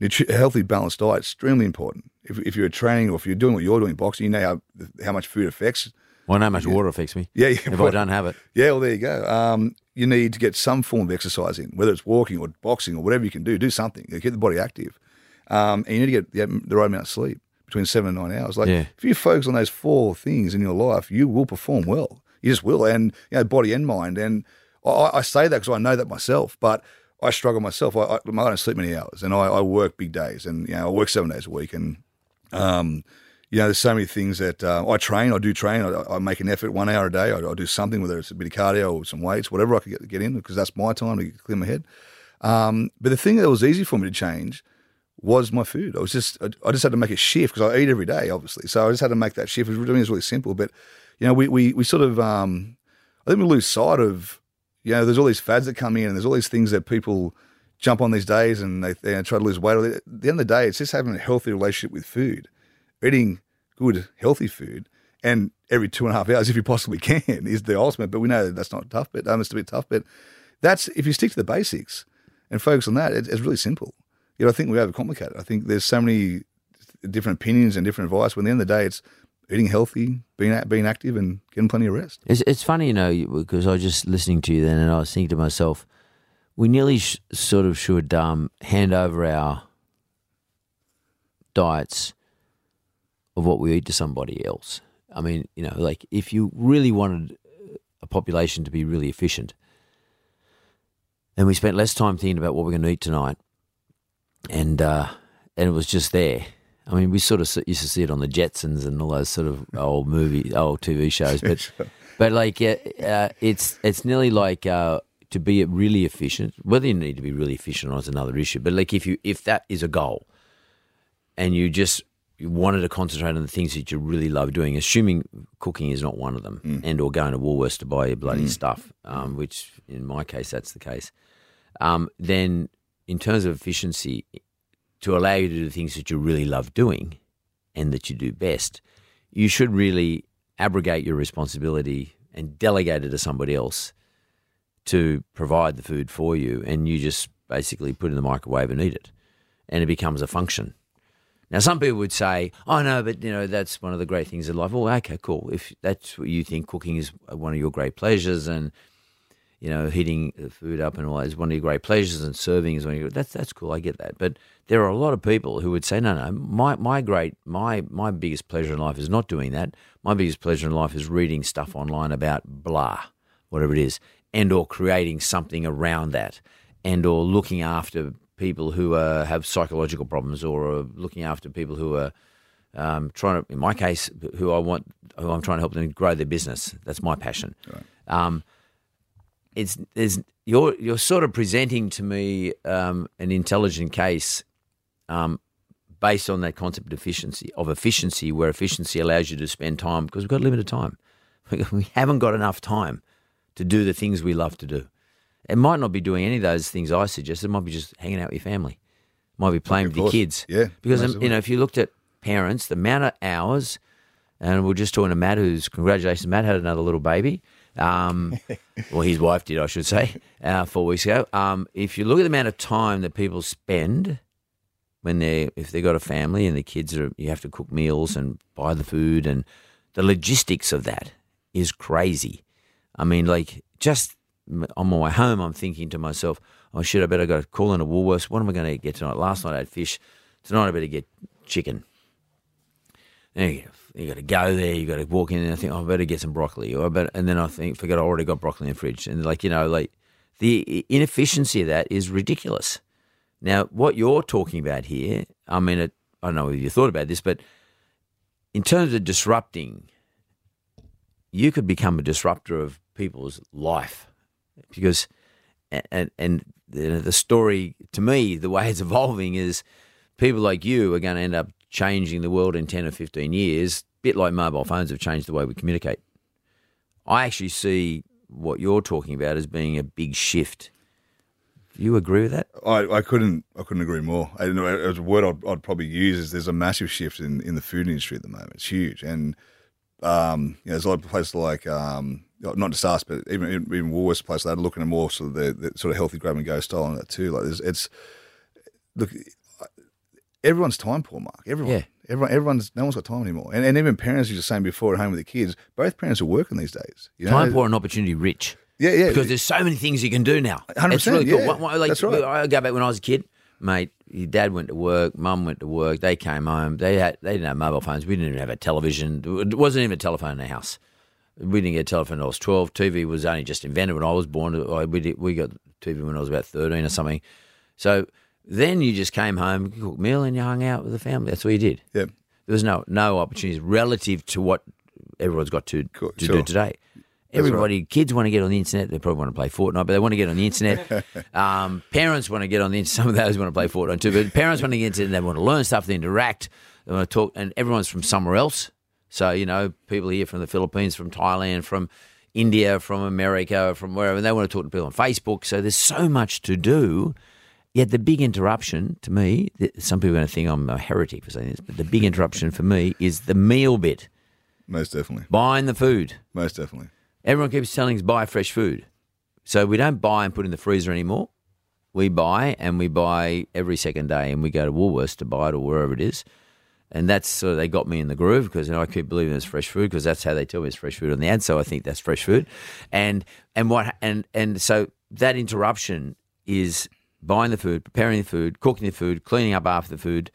Nutri- healthy, balanced diet, extremely important. If, if you're training or if you're doing what you're doing, boxing, you know how, how much food affects. Well, I know how much yeah. water affects me. Yeah, yeah, if well, I don't have it. Yeah, well, there you go. Um, you need to get some form of exercise in, whether it's walking or boxing or whatever you can do. Do something. You know, keep the body active. Um, and you need to get the, the right amount of sleep, between seven and nine hours. Like yeah. if you focus on those four things in your life, you will perform well. You just will, and you know, body and mind. And I, I say that because I know that myself, but I struggle myself. I, I, I don't sleep many hours, and I, I work big days, and you know, I work seven days a week. And um, you know, there's so many things that uh, I train. I do train. I, I make an effort one hour a day. I, I do something, whether it's a bit of cardio or some weights, whatever I can get, get in, because that's my time to clear my head. Um, but the thing that was easy for me to change was my food. I was just, I just had to make a shift because I eat every day, obviously. So I just had to make that shift. Doing it was really simple, but you know, we we we sort of, um, I think we lose sight of, you know, there's all these fads that come in, and there's all these things that people jump on these days, and they, they try to lose weight. At the end of the day, it's just having a healthy relationship with food, eating good, healthy food, and every two and a half hours, if you possibly can, is the ultimate. But we know that that's not tough. But um, it's a bit tough. But that's if you stick to the basics and focus on that, it, it's really simple. You know, I think we overcomplicate it. I think there's so many different opinions and different advice. When at the end of the day, it's eating healthy, being being active, and getting plenty of rest. It's, it's funny, you know, because I was just listening to you then, and I was thinking to myself, we nearly sh- sort of should um, hand over our diets of what we eat to somebody else. I mean, you know, like if you really wanted a population to be really efficient, and we spent less time thinking about what we're going to eat tonight, And uh, and it was just there. I mean, we sort of used to see it on the Jetsons and all those sort of old movie, old T V shows. But but like uh, it's it's nearly like uh, to be really efficient. Whether you need to be really efficient or not is another issue. But like if you if that is a goal, and you just you wanted to concentrate on the things that you really love doing, assuming cooking is not one of them, mm. and or going to Woolworths to buy your bloody mm. stuff, um, which in my case that's the case, um, then. In terms of efficiency, to allow you to do the things that you really love doing and that you do best, you should really abrogate your responsibility and delegate it to somebody else to provide the food for you, and you just basically put it in the microwave and eat it, and it becomes a function. Now, some people would say, oh, no, but, you know, that's one of the great things in life. Oh, okay, cool. If that's what you think, cooking is one of your great pleasures, and you know, heating the food up and all that is one of your great pleasures, and serving is one of your, that's, that's cool, I get that. But there are a lot of people who would say, no, no, my, my great, my, my biggest pleasure in life is not doing that. My biggest pleasure in life is reading stuff online about blah, whatever it is, and or creating something around that, and or looking after people who uh, have psychological problems, or uh, looking after people who are um, trying to, in my case, who I want, who I'm trying to help them grow their business. That's my passion. Right. Um, It's, it's you're you're sort of presenting to me um, an intelligent case um, based on that concept of efficiency, of efficiency, where efficiency allows you to spend time, because we've got limited time. We haven't got enough time to do the things we love to do. It might not be doing any of those things I suggest. It might be just hanging out with your family. It might be playing yeah, with your kids. Yeah, because um, you know, if you looked at parents, the amount of hours, and we're just talking to Matt, who's congratulations, Matt had another little baby. Um, well, his wife did, I should say, uh, four weeks ago. Um, if you look at the amount of time that people spend when they, if they've got a family and the kids are, you have to cook meals and buy the food, and the logistics of that is crazy. I mean, like just on my way home, I'm thinking to myself, oh shit, I better go call in a Woolworths. What am I going to get tonight? Last night I had fish. Tonight I better get chicken. There you go. You got to go there. You got to walk in, and I think oh, I better get some broccoli, or I better, and then I think forget I already got broccoli in the fridge, and like you know, like the inefficiency of that is ridiculous. Now, what you're talking about here, I mean, it, I don't know if you thought about this, but in terms of disrupting, you could become a disruptor of people's life, because and and the story to me, the way it's evolving is people like you are going to end up changing the world in ten or fifteen years, bit like mobile phones have changed the way we communicate. I actually see what you're talking about as being a big shift. Do you agree with that? I, I couldn't I couldn't agree more. I know, as a word I'd, I'd probably use is there's a massive shift in, in the food industry at the moment. It's huge. And um, you know, there's a lot of places like, um, not just us, but even, even Woolworths places, they're looking at more sort of the, the sort of healthy grab-and-go style and that too. Like it's, it's look, everyone's time poor, Mark. Everyone. Yeah. Everyone, everyone's no one's got time anymore, and, and even parents. You were saying before at home with the kids, both parents are working these days. You know? Time poor and opportunity rich. Yeah, yeah. Because there's so many things you can do now. one hundred percent, it's really cool. Yeah, one, one, like, that's right. I go back when I was a kid, mate. Your dad went to work, mum went to work. They came home. They had they didn't have mobile phones. We didn't even have a television. There wasn't even a telephone in the house. We didn't get a telephone until I was twelve. T V was only just invented when I was born. We did, we got T V when I was about thirteen or something. So. Then you just came home, you cooked a meal, and you hung out with the family. That's what you did. Yeah. There was no no opportunities relative to what everyone's got to, cool, to sure. do today. Everybody, right. Kids want to get on the internet. They probably want to play Fortnite, but they want to get on the internet. um, parents want to get on the internet. Some of those want to play Fortnite too, but parents want to get into it and they want to learn stuff, they interact, they want to talk, and everyone's from somewhere else. So, you know, people here from the Philippines, from Thailand, from India, from America, from wherever, and they want to talk to people on Facebook. So there's so much to do. Yet the big interruption to me, some people are going to think I'm a heretic for saying this, but the big interruption for me is the meal bit. Most definitely. Buying the food. Most definitely. Everyone keeps telling us buy fresh food. So we don't buy and put in the freezer anymore. We buy, and we buy every second day, and we go to Woolworths to buy it or wherever it is. And that's sort of, they got me in the groove because, you know, I keep believing it's fresh food because that's how they tell me it's fresh food on the ad. So I think that's fresh food. And, and, what, and, and so that interruption is... buying the food, preparing the food, cooking the food, cleaning up after the food,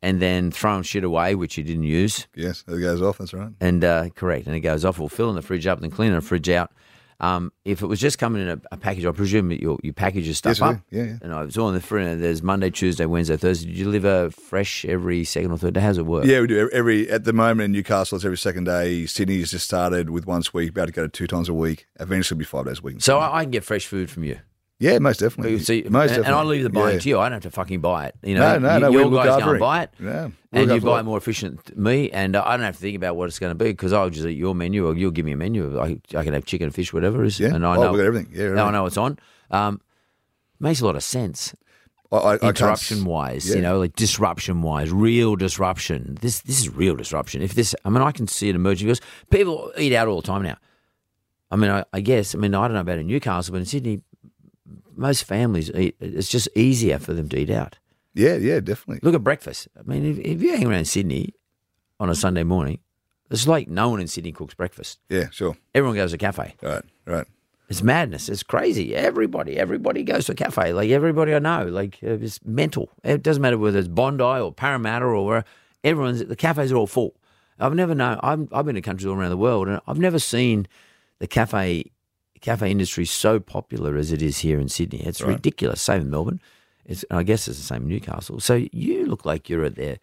and then throwing shit away, which you didn't use. Yes, it goes off, that's right. And uh, correct, and it goes off. We'll fill in the fridge up and cleaning the fridge out. Um, if it was just coming in a, a package, I presume that you, you package your stuff yes, up. Yeah, yeah. And I was all in the fridge. There's Monday, Tuesday, Wednesday, Thursday. Do you deliver fresh every second or third day? How's it work? Yeah, we do. Every At the moment in Newcastle, it's every second day. Sydney's just started with once a week, about to go to two times a week. Eventually it'll be five days a week. So I, I can get fresh food from you. Yeah, most definitely. See, most and, definitely. And I leave the buying yeah. to you. I don't have to fucking buy it. You know, no, no, you, no. Your guys go and buy it, yeah, and you buy it more efficient than me. And I don't have to think about what it's going to be because I'll just eat your menu, or you'll give me a menu. I, I can have chicken, fish, whatever it is. Yeah, and I oh, know we got everything. Yeah, now I know it's on. Um, makes a lot of sense. I, I, interruption I wise, yeah. you know, like disruption wise, real disruption. This this is real disruption. If this, I mean, I can see it emerging because people eat out all the time now. I mean, I, I guess. I mean, I don't know about in Newcastle, but in Sydney. Most families eat, it's just easier for them to eat out. Yeah, yeah, definitely. Look at breakfast. I mean, if, if you hang around Sydney on a Sunday morning, it's like no one in Sydney cooks breakfast. Yeah, sure. Everyone goes to a cafe. Right, right. It's madness. It's crazy. Everybody, everybody goes to a cafe. Like everybody I know, like it's mental. It doesn't matter whether it's Bondi or Parramatta or where everyone's, the cafes are all full. I've never known, I'm, I've been to countries all around the world and I've never seen the cafe cafe industry so popular as it is here in Sydney. It's right. ridiculous. Same in Melbourne. It's, I guess it's the same in Newcastle. So you look like you're at there.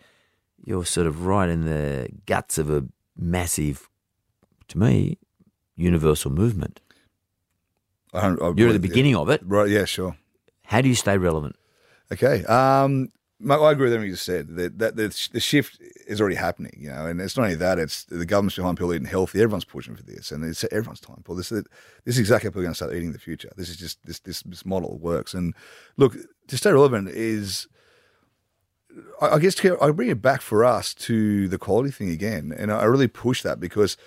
You're sort of right in the guts of a massive, to me, universal movement. I don't, I, you're at the beginning yeah. of it. Right, yeah, sure. How do you stay relevant? Okay. Um, I agree with everything you just said. That, that, that the shift is already happening, you know, and it's not only that, it's the government's behind people eating healthy. Everyone's pushing for this, and it's everyone's time for this. This is exactly how people are going to start eating in the future. This is just this this, this model works. And look, to stay relevant is, I, I guess, I bring it back for us to the quality thing again, and I really push that because,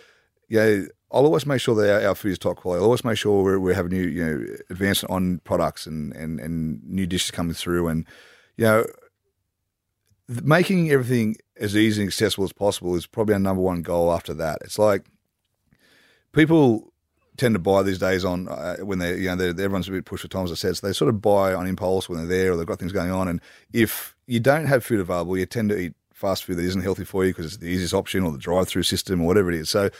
you know, I'll always make sure that our, our food is top quality. I'll always make sure we're, we're having new, you know, advancement on products and and and new dishes coming through, and you know. Making everything as easy and accessible as possible is probably our number one goal after that. It's like people tend to buy these days on uh, when they, you know, they're, everyone's a bit pushed for time, as I said, so they sort of buy on impulse when they're there or they've got things going on. And if you don't have food available, you tend to eat fast food that isn't healthy for you because it's the easiest option or the drive-through system or whatever it is. So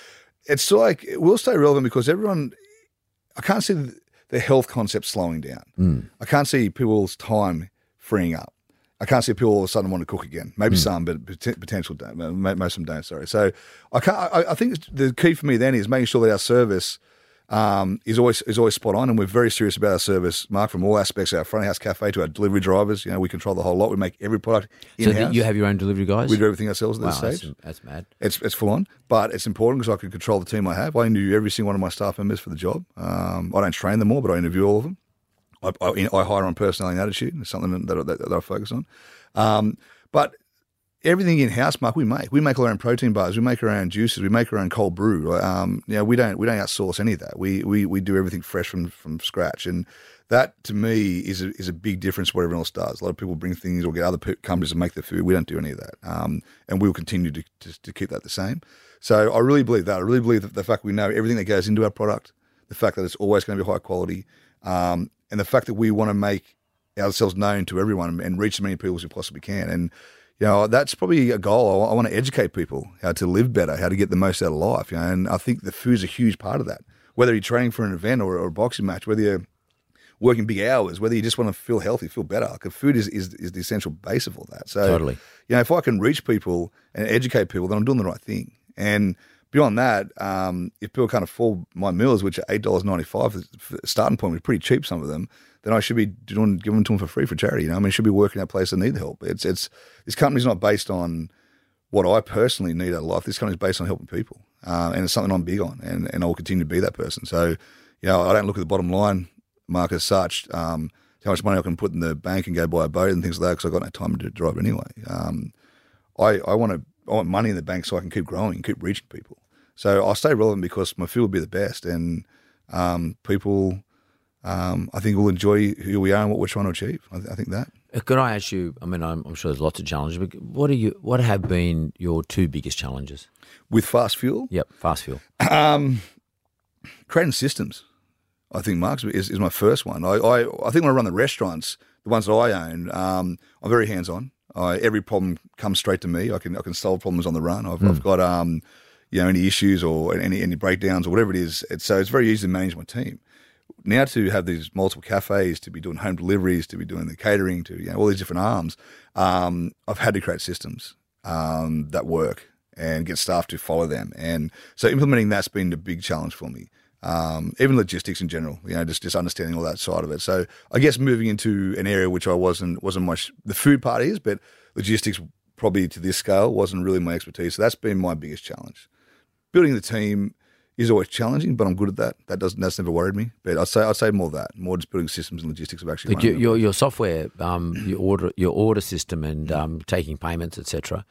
it's like we'll stay relevant because everyone – I can't see the, the health concept slowing down. Mm. I can't see people's time freeing up. I can't see people all of a sudden want to cook again. Maybe mm. some, but potential don't. Most of them don't, sorry. So I can't. I, I think the key for me then is making sure that our service um, is always is always spot on, and we're very serious about our service, Mark, from all aspects, our front of house cafe to our delivery drivers. You know, we control the whole lot. We make every product in-house. So you have your own delivery guys? We do everything ourselves at this wow, stage. That's, that's mad. It's, it's full on, but it's important because I can control the team I have. I interview every single one of my staff members for the job. Um, I don't train them all, but I interview all of them. I, I, I hire on personality and attitude. It's something that, that, that I focus on. Um, but everything in-house, Mark, we make. We make our own protein bars. We make our own juices. We make our own cold brew. Um, you know, we don't we don't outsource any of that. We we, we do everything fresh from, from scratch. And that to me is a, is a big difference to what everyone else does. A lot of people bring things or get other companies to make the food. We don't do any of that. Um, and we'll continue to, to to keep that the same. So I really believe that. I really believe that the fact we know everything that goes into our product, the fact that it's always going to be high quality, um, and the fact that we want to make ourselves known to everyone and reach as many people as we possibly can. And, you know, that's probably a goal. I, I want to educate people how to live better, how to get the most out of life. You know, and I think the food's a huge part of that. Whether you're training for an event or, or a boxing match, whether you're working big hours, whether you just want to feel healthy, feel better, like food is, is is the essential base of all that. So, totally. You know, if I can reach people and educate people, then I'm doing the right thing. And beyond that, um, if people can't afford my meals, which are eight dollars ninety-five for the starting point, which is pretty cheap, some of them, then I should be doing giving them to them for free for charity. You know, I mean, I should be working at a place that need help. It's it's this company's not based on what I personally need out of life. This company's based on helping people. Uh, and it's something I'm big on, and, and I'll continue to be that person. So, you know, I don't look at the bottom line, Mark, as such, um, how much money I can put in the bank and go buy a boat and things like that, because I've got no time to drive anyway. Um, I I want to I want money in the bank so I can keep growing, keep reaching people. So I'll stay relevant because my field will be the best, and um, people, um, I think, will enjoy who we are and what we're trying to achieve. I, th- I think that. Could I ask you, I mean, I'm, I'm sure there's lots of challenges, but what are you? What have been your two biggest challenges? With fast fuel? Yep, fast fuel. Um, creating systems, I think, Mark, is, is my first one. I, I, I think when I run the restaurants, the ones that I own, um, I'm very hands-on. I, every problem comes straight to me. I can I can solve problems on the run. I've, mm. I've got um, you know, any issues or any any breakdowns or whatever it is. It's, so it's very easy to manage my team. Now to have these multiple cafes, to be doing home deliveries, to be doing the catering, to, you know, all these different arms, um, I've had to create systems um, that work and get staff to follow them. And so implementing that's been the big challenge for me. Um, even logistics in general, you know, just, just understanding all that side of it. So I guess moving into an area which I wasn't, wasn't my, sh- the food part is, but logistics probably to this scale wasn't really my expertise. So that's been my biggest challenge. Building the team is always challenging, but I'm good at that. That doesn't, that's never worried me. But I'd say I'd say more of that, more just building systems and logistics of actually. Like you, your your software, um, your order your order system, and um, taking payments, et cetera.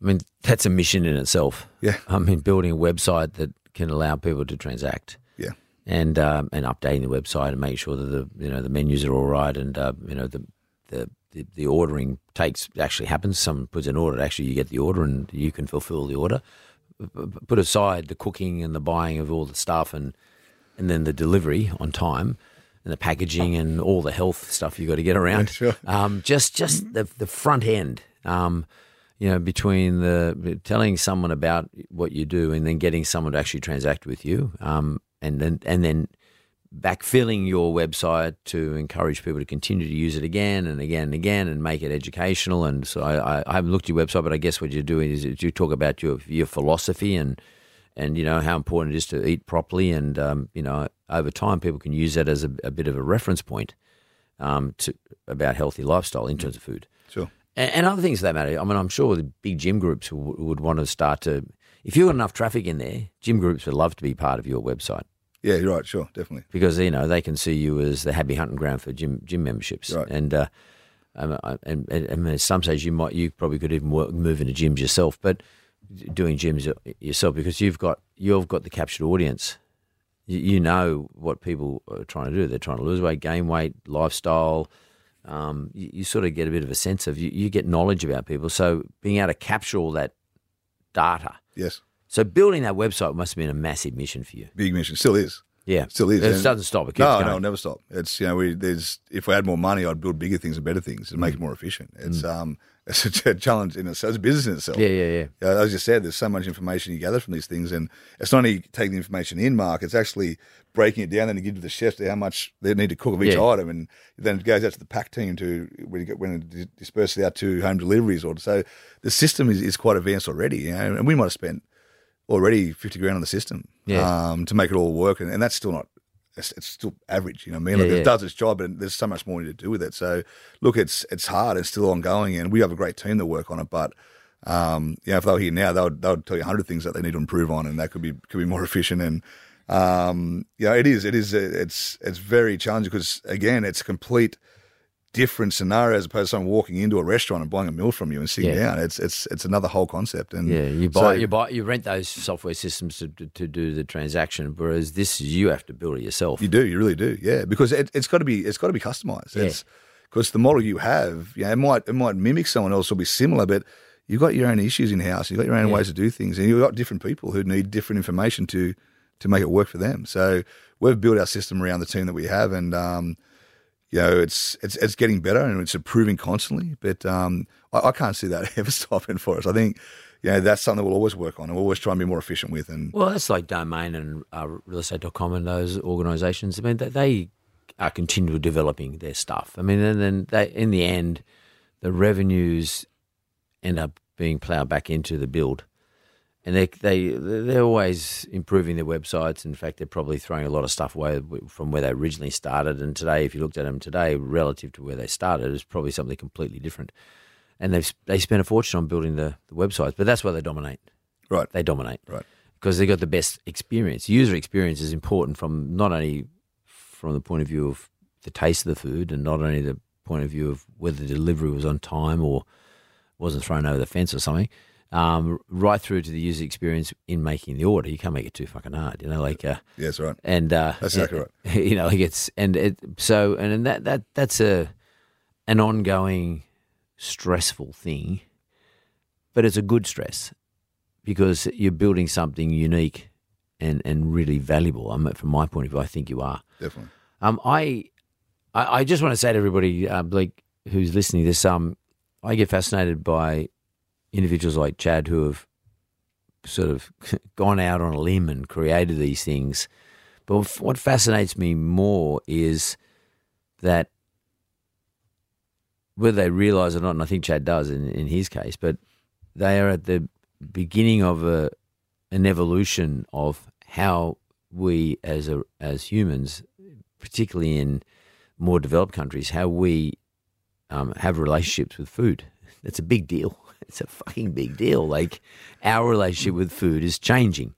I mean, that's a mission in itself. Yeah. I mean, building a website that can allow people to transact. Yeah. And um, and updating the website and make sure that the you know the menus are all right, and uh, you know the the the ordering takes actually happens. Someone puts an order, actually you get the order and you can fulfill the order. Put aside the cooking and the buying of all the stuff, and and then the delivery on time, and the packaging and all the health stuff you got to get around. Yeah, sure. Um, just just the the front end, um, you know, between the telling someone about what you do and then getting someone to actually transact with you, um, and then and then backfilling your website to encourage people to continue to use it again and again and again and make it educational. And so I, I haven't looked at your website, but I guess what you're doing is you talk about your your philosophy and, and you know, how important it is to eat properly. And, um, you know, over time people can use that as a, a bit of a reference point um, to about healthy lifestyle in terms of food. Sure. And, and other things that matter. I mean, I'm sure the big gym groups w- would want to start to – if you've got enough traffic in there, gym groups would love to be part of your website. Yeah, you're right. Sure, definitely. Because you know they can see you as the happy hunting ground for gym gym memberships, right. and, uh, um, and and and at some stage you might you probably could even work, move into gyms yourself, but doing gyms yourself because you've got you've got the captured audience. You, you know what people are trying to do. They're trying to lose weight, gain weight, lifestyle. Um, you, you sort of get a bit of a sense of you, you get knowledge about people. So being able to capture all that data. Yes. So building that website must have been a massive mission for you. Big mission, still is. Yeah, still is. It and doesn't stop. It keeps no, going. no, it'll never stop. It's you know, we, there's if we had more money, I'd build bigger things and better things and make mm. it more efficient. It's mm. um, it's a challenge in itself. It's a business in itself. Yeah, yeah, yeah. You know, as you said, there's so much information you gather from these things, and it's not only taking the information in, Mark. It's actually breaking it down and giving to the chefs how much they need to cook of each yeah. item, and then it goes out to the pack team to when you get, when it disperses out to home deliveries or so. The system is, is quite advanced already, you know, and we might have spent. Already fifty grand on the system yeah. um, to make it all work, and, and that's still not it's, it's still average, you know what I mean? Like yeah, it yeah. does its job, but there's so much more to do with it. So look, it's it's hard, it's still ongoing, and we have a great team that work on it. But um, yeah, if they were here now, they would they would tell you a hundred things that they need to improve on, and that could be could be more efficient. And um, you know, it is it is it's it's very challenging because again, it's complete different scenario as opposed to someone walking into a restaurant and buying a meal from you and sitting yeah. down. It's it's it's another whole concept. And yeah, you buy so, you buy you rent those software systems to to do the transaction, whereas this is you have to build it yourself. You do, you really do, yeah. Because it, it's got to be it's got to be customised. Because yeah. the model you have, yeah, it might it might mimic someone else or be similar, but you've got your own issues in house. You've got your own yeah. ways to do things, and you've got different people who need different information to to make it work for them. So we've built our system around the team that we have, and um. You know, it's it's it's getting better and it's improving constantly, but um, I, I can't see that ever stopping for us. I think, you know, that's something we'll always work on and we'll always try and be more efficient with. And well, that's like Domain and uh, Real Estate dot com and those organisations. I mean, they, they are continually developing their stuff. I mean, and then they, in the end, the revenues end up being ploughed back into the build. And they, they, they're always improving their websites. In fact, they're probably throwing a lot of stuff away from where they originally started. And today, if you looked at them today, relative to where they started, it's probably something completely different. And they've they spent a fortune on building the, the websites, but that's why they dominate. Right. They dominate. Right. Because they've got the best experience. User experience is important from not only from the point of view of the taste of the food and not only the point of view of whether the delivery was on time or wasn't thrown over the fence or something, Um, right through to the user experience in making the order. You can't make it too fucking hard, you know. Like, uh, yeah, that's right. And uh, that's exactly it, right. You know, like it's and it so and, and that that that's a an ongoing stressful thing, but it's a good stress because you're building something unique and, and really valuable. I mean, from my point of view, I think you are definitely. Um, I I, I just want to say to everybody, uh, like who's listening to this, um, I get fascinated by individuals like Chad who have sort of gone out on a limb and created these things. But what fascinates me more is that whether they realise it or not, and I think Chad does in, in his case, but they are at the beginning of a, an evolution of how we as a, as humans, particularly in more developed countries, how we um, have relationships with food. It's a big deal. It's a fucking big deal. Like, our relationship with food is changing,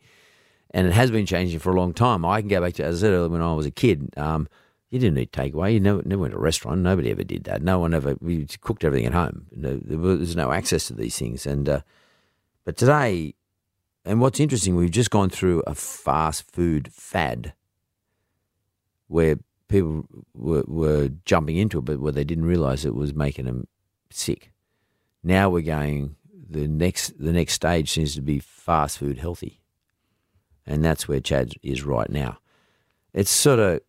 and it has been changing for a long time. I can go back to, as I said earlier, when I was a kid, um, you didn't eat takeaway. You never, never went to a restaurant. Nobody ever did that. No one ever. We cooked everything at home. No, there was no access to these things. And uh, but today, and what's interesting, we've just gone through a fast food fad where people were, were jumping into it, but where they didn't realise it was making them sick. Now we're going, the next the next stage seems to be fast food healthy. And that's where Chad is right now. It's sort of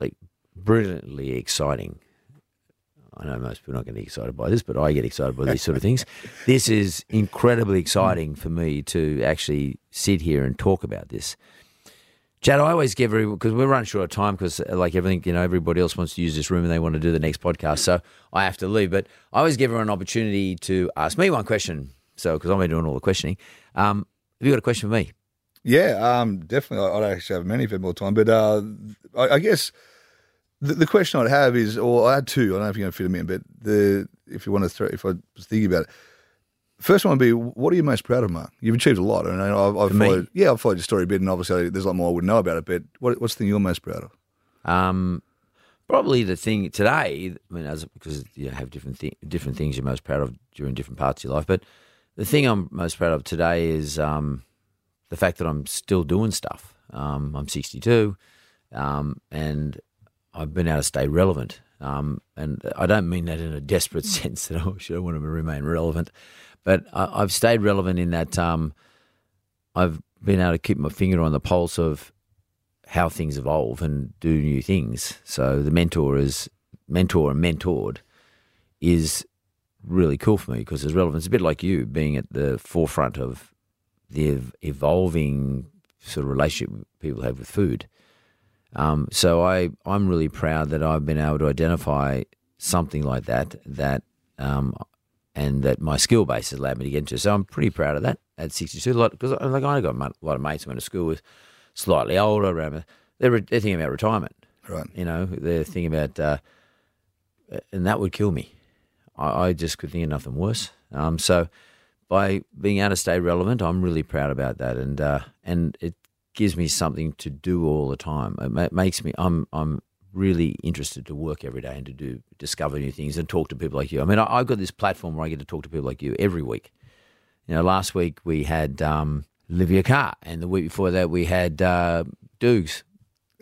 like brilliantly exciting. I know most people are not going to be excited by this, but I get excited by these sort of things. This is incredibly exciting for me to actually sit here and talk about this. Chad, I always give everyone, because we're running short of time because like everything, you know, everybody else wants to use this room and they want to do the next podcast, so I have to leave. But I always give everyone an opportunity to ask me one question, so because I've been doing all the questioning. Um, have you got a question for me? Yeah, um, definitely. I, I don't actually have many for more time, but uh, I, I guess the, the question I'd have is, or I had two, I don't know if you're going to fit them in, but the if you want to throw, if I was thinking about it, first one would be, what are you most proud of, Mark? You've achieved a lot. And I've, I've followed, yeah, I've followed your story a bit, and obviously there's a lot more I wouldn't know about it, but what, what's the thing you're most proud of? Um, probably the thing today, I mean, as, because you have different thi- different things you're most proud of during different parts of your life, but the thing I'm most proud of today is um, the fact that I'm still doing stuff. Um, I'm sixty-two, um, and I've been able to stay relevant. Um, and I don't mean that in a desperate sense that I should I want to remain relevant. But I, I've stayed relevant in that um, I've been able to keep my finger on the pulse of how things evolve and do new things. So the mentor is mentor and mentored is really cool for me because it's relevant. It's a bit like you being at the forefront of the evolving sort of relationship people have with food. Um, so I, I'm really proud that I've been able to identify something like that that um, – and that my skill base has allowed me to get into. So I'm pretty proud of that at sixty-two. Because like I got a lot of mates I went to school with, slightly older, around, they're, they're thinking about retirement. Right. You know, they're thinking about, uh, and that would kill me. I, I just could think of nothing worse. Um, so by being able to stay relevant, I'm really proud about that. And uh, and it gives me something to do all the time. It ma- makes me, I'm I'm really interested to work every day and to do discover new things and talk to people like you. I mean, I, I've got this platform where I get to talk to people like you every week. You know, last week we had um, Olivia Carr, and the week before that we had uh, Dugs,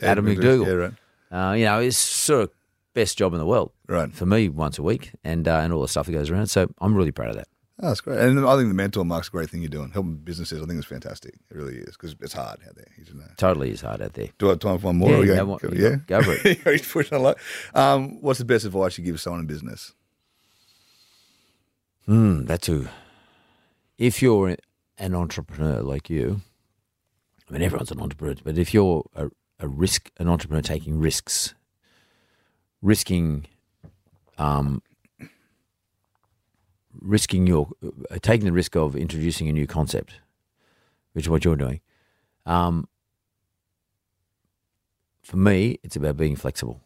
Adam McDougall. Yeah, right. Uh, you know, it's sort of best job in the world, right, for me once a week, and uh, and all the stuff that goes around. So I'm really proud of that. Oh, that's great. And I think the mentor, Mark's a great thing you're doing. Helping businesses, I think it's fantastic. It really is, because it's hard out there. You just know. Totally is hard out there. Do I have time for one more? Yeah, go, want, go, yeah? go for it. He's pushing a lot. Um, what's the best advice you give someone in business? Mm, that's a – if you're an entrepreneur like you, I mean, everyone's an entrepreneur, but if you're a, a risk an entrepreneur taking risks, risking um, – risking your uh, taking the risk of introducing a new concept, which is what you're doing. Um, for me, it's about being flexible.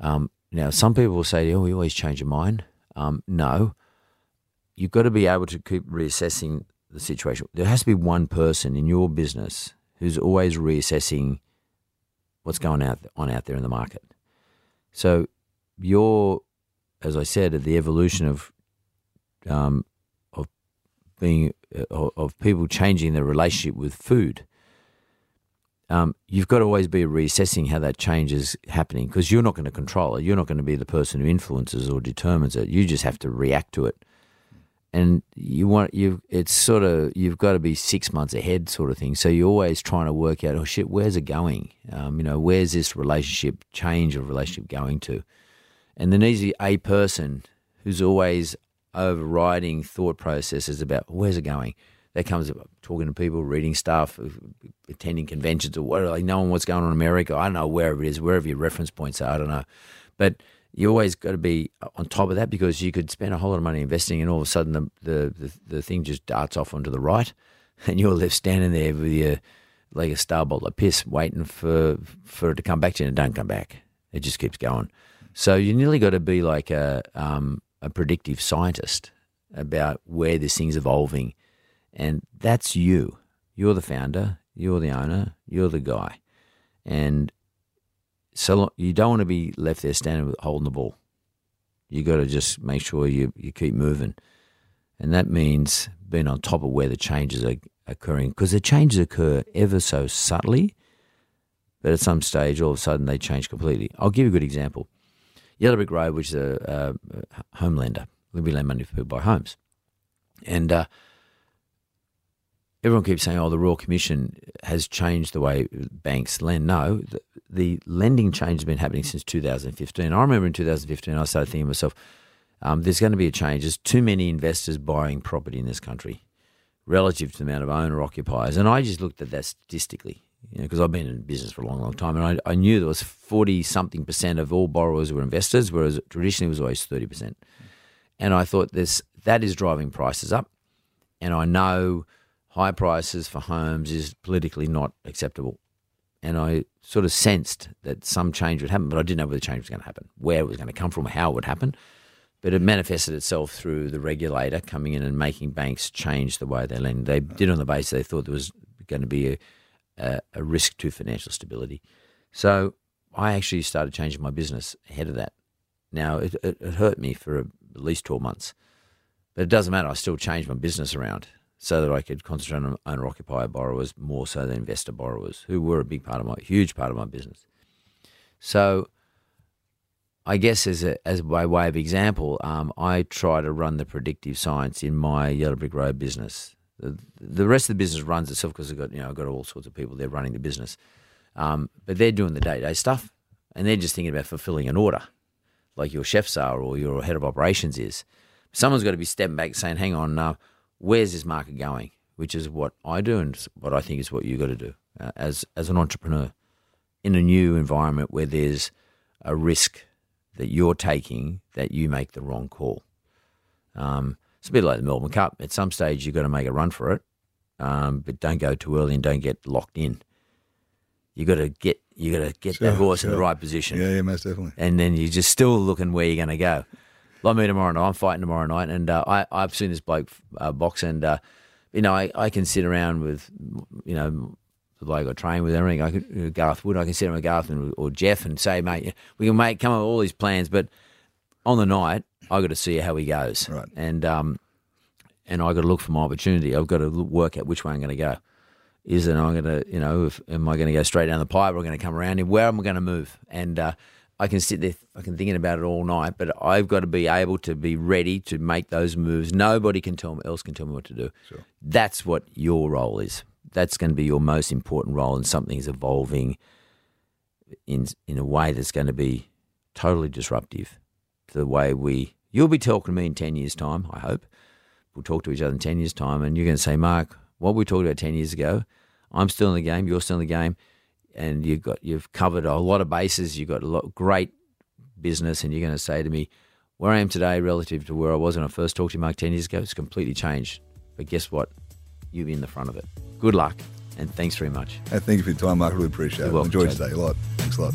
Um, now, some people will say, "Oh, we always change your mind." Um, no, you've got to be able to keep reassessing the situation. There has to be one person in your business who's always reassessing what's going out on out there in the market. So, you're, as I said, at the evolution of Um, of being uh, of people changing their relationship with food, um, you've got to always be reassessing how that change is happening, because you're not going to control it. You're not going to be the person who influences or determines it. You just have to react to it, and you want you. It's sort of you've got to be six months ahead, sort of thing. So you're always trying to work out, oh shit, where's it going? Um, you know, where's this relationship change or relationship going to? And there needs to be a person who's always overriding thought processes about where's it going. That comes up talking to people, reading stuff, attending conventions, or what, like knowing what's going on in America. I don't know wherever it is, wherever your reference points are. I don't know, but you always got to be on top of that, because you could spend a whole lot of money investing, and all of a sudden the the, the, the thing just darts off onto the right, and you're left standing there with your like a star bottle of piss, waiting for for it to come back to you, and it don't come back. It just keeps going. So you nearly got to be like a um, a predictive scientist about where this thing's evolving. And that's you. You're the founder. You're the owner. You're the guy. And so you don't want to be left there standing holding the ball. You got to just make sure you, you keep moving. And that means being on top of where the changes are occurring, because the changes occur ever so subtly, but at some stage, all of a sudden, they change completely. I'll give you a good example. Yellow Brick Road, which is a, a home lender. We lend money for people to buy homes. And uh, everyone keeps saying, oh, the Royal Commission has changed the way banks lend. No, the, the lending change has been happening since two thousand fifteen. I remember in two thousand fifteen I started thinking to myself, um, there's going to be a change. There's too many investors buying property in this country relative to the amount of owner-occupiers. And I just looked at that statistically. You know, because I've been in business for a long, long time, and I, I knew there was forty-something percent of all borrowers were investors, whereas traditionally it was always thirty percent. And I thought this that is driving prices up, and I know high prices for homes is politically not acceptable. And I sort of sensed that some change would happen, but I didn't know where the change was going to happen, where it was going to come from, how it would happen. But it manifested itself through the regulator coming in and making banks change the way they lend. They did on the basis they thought there was going to be a A, a risk to financial stability. So I actually started changing my business ahead of that. Now, it, it, it hurt me for a, at least twelve months, but it doesn't matter. I still changed my business around so that I could concentrate on owner-occupier borrowers more so than investor borrowers, who were a big part of my, huge part of my business. So I guess as a, as by way of example, um, I try to run the predictive science in my Yellow Brick Road business. The, the rest of the business runs itself, because I've got, you know, I've got all sorts of people there running the business. Um, but they're doing the day-to-day stuff, and they're just thinking about fulfilling an order, like your chefs are or your head of operations is. Someone's got to be stepping back saying, hang on, uh, where's this market going? Which is what I do, and what I think is what you've got to do uh, as, as an entrepreneur in a new environment where there's a risk that you're taking that you make the wrong call. Um It's a bit like the Melbourne Cup. At some stage, you've got to make a run for it, um, but don't go too early and don't get locked in. You got to get you got to get sure, that horse sure. in the right position. Yeah, yeah, most definitely. And then you're just still looking where you're going to go. Like me tomorrow night. I'm fighting tomorrow night, and uh, I I've seen this bloke uh, box, and uh, you know I, I can sit around with you know the bloke I trained with, everything. I could, Garth Wood, I can sit down with Garth and, or Jeff and say, mate, we can make come up with all these plans, but on the night I got to see how he goes, right? And um, and I got to look for my opportunity. I've got to work out which way I'm going to go. Is that I'm going to, you know, if, am I going to go straight down the pipe, or am I going to come around him? Where am I going to move? And uh, I can sit there, I can thinking about it all night, but I've got to be able to be ready to make those moves. Nobody can tell me, else can tell me what to do. Sure. That's what your role is. That's going to be your most important role, and something is evolving in in a way that's going to be totally disruptive to the way we. You'll be talking to me in ten years' time. I hope we'll talk to each other in ten years' time, and you're going to say, Mark, what we talked about ten years ago, I'm still in the game, you're still in the game, and you've got you've covered a lot of bases. You've got a lot great business, and you're going to say to me, where I am today relative to where I was when I first talked to you, Mark, ten years ago, it's completely changed. But guess what? You've been in the front of it. Good luck, and thanks very much. Hey, thank you for your time, Mark. I really appreciate you're it. Enjoyed today a lot. Thanks a lot.